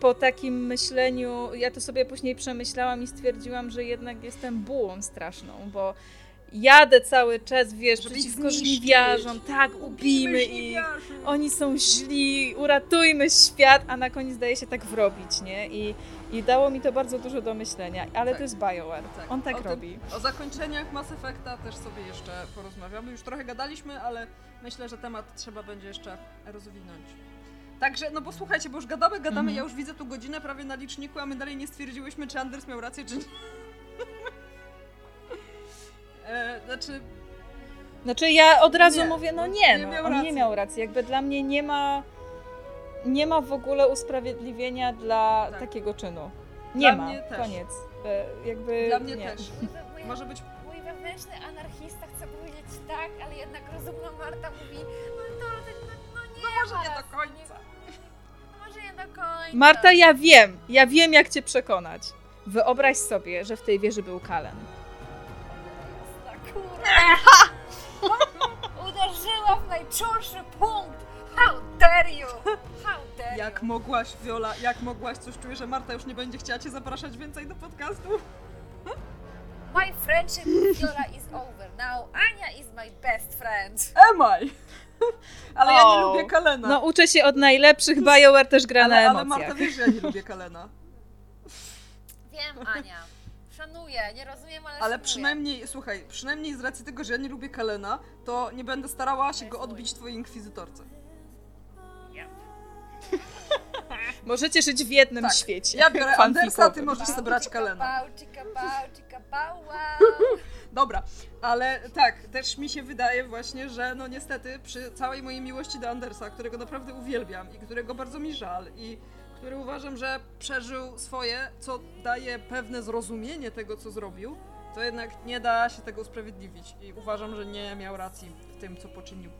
Po takim myśleniu, ja to sobie później przemyślałam i stwierdziłam, że jednak jestem bułą straszną, bo jadę cały czas, wiesz, żeby przeciwko żliwiarzom, tak, ubijmy ich, oni są źli, uratujmy świat, a na koniec daje się tak wrobić, nie? I, i dało mi to bardzo dużo do myślenia, ale tak, to jest BioWare, tak. on tak o robi. Tym, o zakończeniach Mass Effecta też sobie jeszcze porozmawiamy, już trochę gadaliśmy, ale myślę, że temat trzeba będzie jeszcze rozwinąć. Także, no bo słuchajcie, bo już gadamy, gadamy, mhm. ja już widzę tu godzinę prawie na liczniku, a my dalej nie stwierdziłyśmy, czy Anders miał rację, czy nie. e, znaczy... Znaczy ja od razu nie, mówię, no nie, nie no, miał on racji. nie miał racji. Jakby dla mnie nie ma, nie ma w ogóle usprawiedliwienia dla tak. takiego czynu. Nie dla ma, mnie też. Koniec. E, jakby, dla mnie nie. też. Może być... Mój wewnętrzny anarchista chce powiedzieć tak, ale jednak rozumna Marta mówi, no to... No, no może nie do końca. Może nie do końca. Marta, ja wiem, ja wiem jak cię przekonać. Wyobraź sobie, że w tej wieży był Cullen. Uderzyła w najczulszy punkt. How dare you! How dare you! Jak mogłaś, Wiola, jak mogłaś? Coś czuję, że Marta już nie będzie chciała cię zapraszać więcej do podcastu. My friendship with Viola is over now. Ania is my best friend. Am I? Ale oh. ja nie lubię Cullena. No uczę się od najlepszych, BioWare też gra ale, na emocjach. Ale Marta wiesz, że ja nie lubię Cullena. Wiem, Ania. Szanuję, nie rozumiem, ale Ale szanuję. Przynajmniej, słuchaj, przynajmniej z racji tego, że ja nie lubię Cullena, to nie będę starała się go odbić twojej inkwizytorce. Yep. Możecie żyć w jednym tak. świecie. Ja biorę Andersa, ty możesz sobie brać Cullena. Dobra, ale tak, też mi się wydaje właśnie, że no niestety przy całej mojej miłości do Andersa, którego naprawdę uwielbiam i którego bardzo mi żal i który uważam, że przeżył swoje, co daje pewne zrozumienie tego, co zrobił, to jednak nie da się tego usprawiedliwić i uważam, że nie miał racji w tym, co poczynił.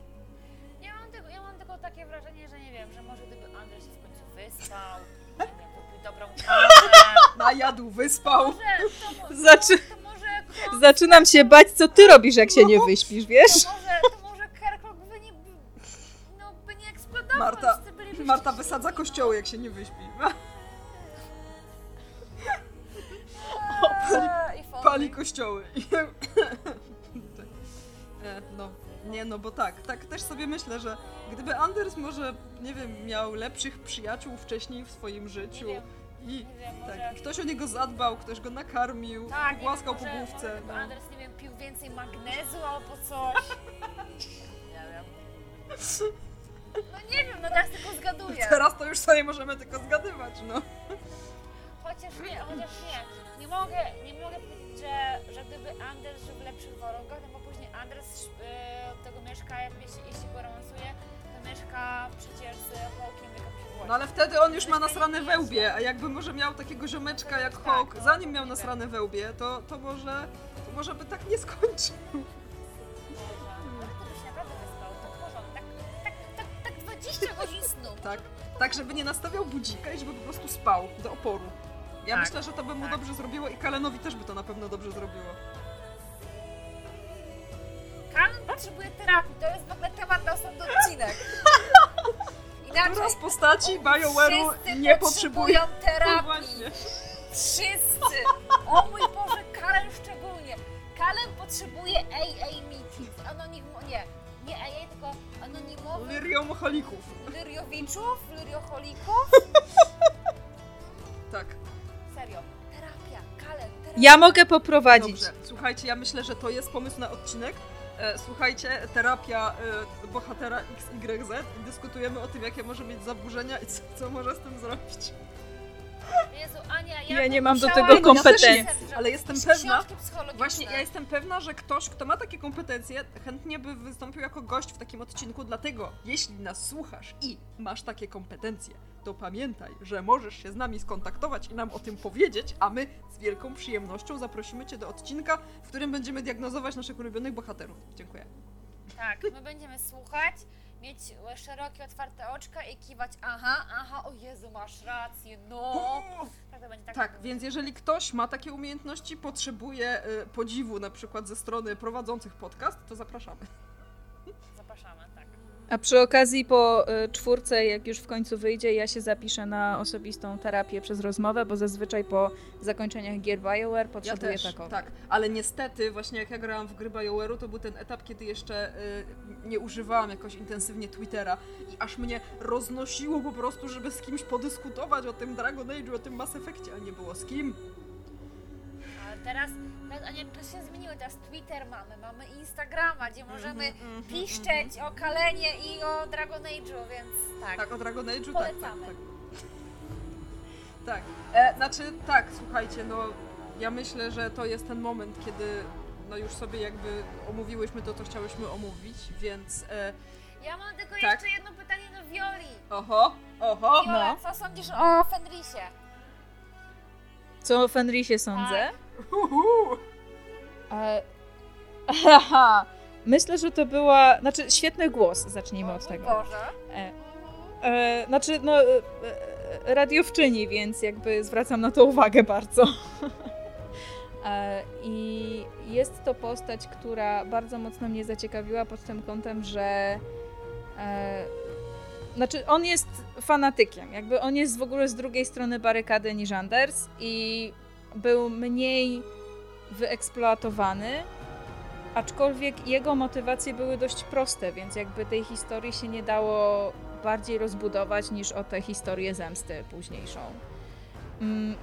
Ja mam tylko, ja mam tylko takie wrażenie, że nie wiem, że może gdyby Anders się w końcu wyspał, nie wiem, kupił dobrą kawę... Najadł, wyspał... To może, to, to, Zaczy... to może kto... Zaczynam się bać, co ty robisz, jak się nie wyśpisz, wiesz? To może, to może Kirkwall by nie... No, by nie eksplodował... Marta... Marta wysadza kościoły, jak się nie wyśpi. O, pali, pali kościoły. No, nie no, bo tak, tak też sobie myślę, że gdyby Anders może, nie wiem, miał lepszych przyjaciół wcześniej w swoim życiu i tak, ktoś o niego zadbał, ktoś go nakarmił, pogłaskał po główce. No. Anders, nie wiem, pił więcej magnezu albo coś. Nie wiem. No nie wiem, no teraz tylko zgaduję. Teraz to już sobie możemy tylko zgadywać, no. Chociaż nie, chociaż nie. Nie mogę, nie mogę powiedzieć, że, że gdyby Anders żył w lepszych warunkach, no bo później Anders od yy, tego mieszka, jeśli, jeśli go romansuje, to mieszka przecież z Hawkiem jako przywódcą. No ale wtedy on już ma nasrane we łbie, a jakby może miał takiego ziomeczka jak Hawk, tak, no, zanim miał nasrane we łbie, to, to, może, to może by tak nie skończył. Tak, tak, żeby nie nastawiał budzika i żeby po prostu spał do oporu. Ja tak, myślę, że to by mu tak. dobrze zrobiło i Cullenowi też by to na pewno dobrze zrobiło. Cullen potrzebuje terapii, to jest w ogóle temat na osobny odcinek. Która z postaci BioWare'u nie potrzebuje terapii. No wszyscy! O mój Boże, Cullen szczególnie. Cullen potrzebuje A A meetings, anonimowo, nie. Nie A A, tylko anonimowych... Lyriomoholików. Lyriowiczów, lyrioholików. Tak. Serio. Terapia, Cullen, terapia. Ja mogę poprowadzić. Dobrze, słuchajcie, ja myślę, że to jest pomysł na odcinek. Słuchajcie, terapia bohatera X Y Z i dyskutujemy o tym, jakie może mieć zaburzenia i co, co może z tym zrobić. Jezu, Ania, ja, ja nie mam do tego kompetencji, ja ale jestem pewna, właśnie ja jestem pewna, że ktoś, kto ma takie kompetencje, chętnie by wystąpił jako gość w takim odcinku, dlatego jeśli nas słuchasz i masz takie kompetencje, to pamiętaj, że możesz się z nami skontaktować i nam o tym powiedzieć, a my z wielką przyjemnością zaprosimy cię do odcinka, w którym będziemy diagnozować naszych ulubionych bohaterów. Dziękuję. Tak, my będziemy słuchać. Mieć szerokie, otwarte oczka i kiwać, aha, aha, o Jezu, masz rację, no. Tak, to będzie, tak, tak to więc będzie. Jeżeli ktoś ma takie umiejętności, potrzebuje y, podziwu na przykład ze strony prowadzących podcast, to zapraszamy. Zapraszamy, tak. A przy okazji po y, czwórce, jak już w końcu wyjdzie, ja się zapiszę na osobistą terapię przez rozmowę, bo zazwyczaj po zakończeniach gier BioWare potrzebuję ja też, takowej. Tak, ale niestety właśnie jak ja grałam w gry BioWare'u, to był ten etap, kiedy jeszcze y, nie używałam jakoś intensywnie Twittera i aż mnie roznosiło po prostu, żeby z kimś podyskutować o tym Dragon Age'u, o tym Mass Effect'cie, a nie było z kim. Ale teraz... Ania, czas się zmieniły, teraz Twitter mamy, mamy Instagrama, gdzie możemy mm-hmm, mm-hmm, piszczeć mm-hmm. o Cullenie i o Dragon Age'u, więc tak. Tak, o Dragon Age'u, tak, tak, tak. Tak, e, znaczy tak, słuchajcie, no ja myślę, że to jest ten moment, kiedy no już sobie jakby omówiłyśmy to, co chciałyśmy omówić, więc... E, ja mam tylko tak. jeszcze jedno pytanie do Violi. Oho, oho, Viola, no. Co sądzisz o Fenrisie? Co o Fenrisie sądzę? A. Uhu. E, aha, myślę, że to była... Znaczy, świetny głos, zacznijmy od tego. Boże. E, e, znaczy, no... E, radiowczyni, więc jakby zwracam na to uwagę bardzo. I jest to postać, która bardzo mocno mnie zaciekawiła pod tym kątem, że... Znaczy, on jest fanatykiem, jakby on jest w ogóle z drugiej strony barykady niż Anders i był mniej wyeksploatowany, aczkolwiek jego motywacje były dość proste, więc jakby tej historii się nie dało bardziej rozbudować niż o tę historię zemsty późniejszą.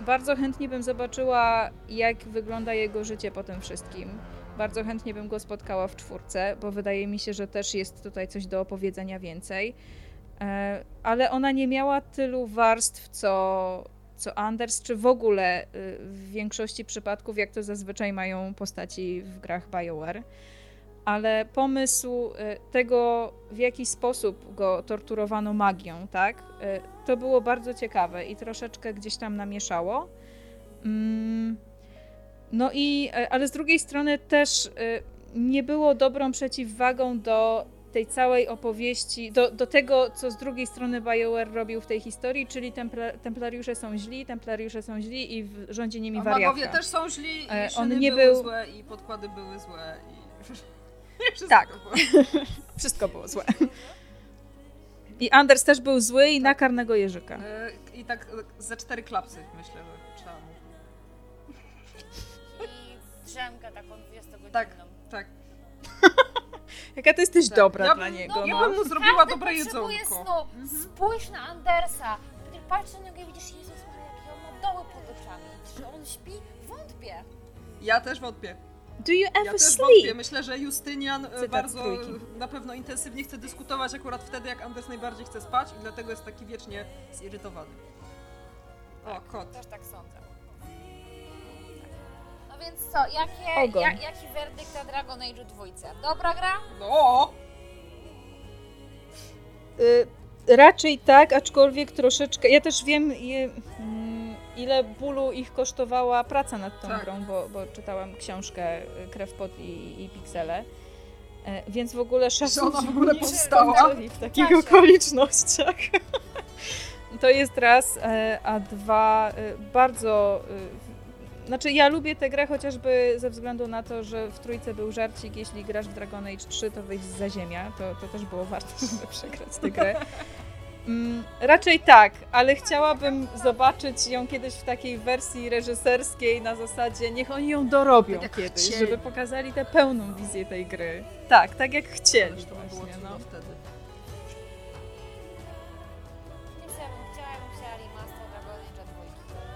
Bardzo chętnie bym zobaczyła, jak wygląda jego życie po tym wszystkim. Bardzo chętnie bym go spotkała w czwórce, bo wydaje mi się, że też jest tutaj coś do opowiedzenia więcej. Ale ona nie miała tylu warstw, co, co Anders, czy w ogóle w większości przypadków, jak to zazwyczaj mają postaci w grach BioWare. Ale pomysł tego, w jaki sposób go torturowano magią, tak? To było bardzo ciekawe i troszeczkę gdzieś tam namieszało. No i, ale z drugiej strony też nie było dobrą przeciwwagą do tej całej opowieści, do, do tego, co z drugiej strony BioWare robił w tej historii, czyli templa, templariusze są źli, templariusze są źli i w rządzie nimi wariatka. Magowie też są źli i szyny nie były był... złe i podkłady były złe. I... Tak, było. Wszystko było złe. I Anders też był zły i tak. Na karnego Jerzyka. I tak ze cztery klapsy, myślę, że trzeba mu. I drzemkę taką dwudziestogodzinną. Tak, tak. Jaka ty jesteś tak. dobra ja bym, dla niego. No, no. Ja bym mu zrobiła dobre jedzonko. Snu. Spójrz na Andersa. Gdy patrzysz na niego i widzisz, Jezus Maria, jakie on ma doły pod oczami. Czy on śpi? Wątpię. Ja też wątpię. Do you ever ja też sleep? Wątpię. Myślę, że Justynian Cytat bardzo trójki. Na pewno intensywnie chce dyskutować akurat wtedy, jak Anders najbardziej chce spać i dlatego jest taki wiecznie zirytowany. Tak, o, kot. Też tak sądzę. Więc co, jakie, jak, jaki werdykt na Dragon Age dwójce? Dobra gra? No! Y, raczej tak, aczkolwiek troszeczkę... Ja też wiem, je, ile bólu ich kosztowała praca nad tą tak. grą, bo, bo czytałam książkę Krew, pot i, i piksele. Y, więc w ogóle szacunek... Ona w ogóle powstała? W takich Czasie. Okolicznościach. To jest raz, a dwa bardzo... Znaczy, ja lubię tę grę chociażby ze względu na to, że w trójce był żarcik, jeśli grasz w Dragon Age trzy, to wyjść za ziemia. To, to też było warto, żeby przegrać tę grę. Mm, raczej tak, ale chciałabym zobaczyć ją kiedyś w takiej wersji reżyserskiej na zasadzie, niech oni ją dorobią tak kiedyś, chcieli. Żeby pokazali tę pełną wizję tej gry. Tak, tak jak chcieli to właśnie. Było no. wtedy.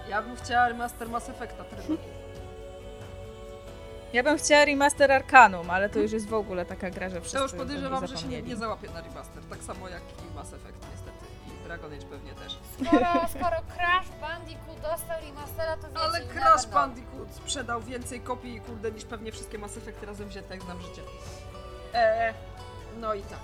Ja bym chciała remaster Mass Effecta trybu. Ja bym chciała remaster Arcanum, ale to już jest w ogóle taka gra, że wszyscy... To już podejrzewam, że się nie, nie załapie na remaster, tak samo jak i Mass Effect niestety i Dragon Age pewnie też. Skoro, skoro Crash Bandicoot dostał remastera, to wiecie... Ale Crash Bandicoot sprzedał więcej kopii, kurde, niż pewnie wszystkie Mass Effecty razem wzięte, jak znam życie. Eee, no i tak.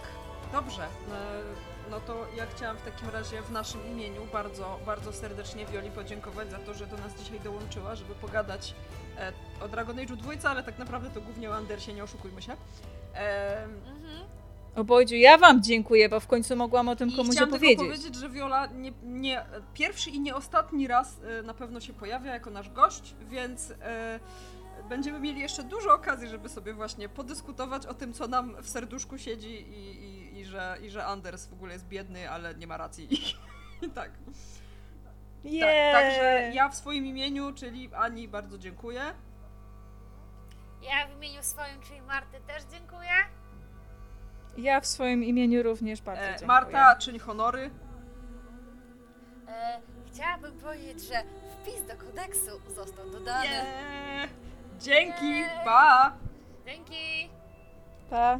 Dobrze. Eee, No to ja chciałam w takim razie w naszym imieniu bardzo, bardzo serdecznie Wioli podziękować za to, że do nas dzisiaj dołączyła, żeby pogadać e, o Dragon Age'u dwójce, ale tak naprawdę to głównie o Andersie, nie oszukujmy się. E, mhm. Obojdziu, ja wam dziękuję, bo w końcu mogłam o tym komuś opowiedzieć. Chciałam tylko powiedzieć, że Wiola nie, nie, pierwszy i nie ostatni raz e, na pewno się pojawia jako nasz gość, więc... E, Będziemy mieli jeszcze dużo okazji, żeby sobie właśnie podyskutować o tym, co nam w serduszku siedzi i, i, i, że, i że Anders w ogóle jest biedny, ale nie ma racji. I, i tak. Yeah. tak. Także ja w swoim imieniu, czyli Ani, bardzo dziękuję. Ja w imieniu swoim, czyli Marty, też dziękuję. Ja w swoim imieniu również bardzo dziękuję. Marta, czyń honory. E, chciałabym powiedzieć, że wpis do kodeksu został dodany. Yeah. Dzięki, pa! Dzięki! Pa!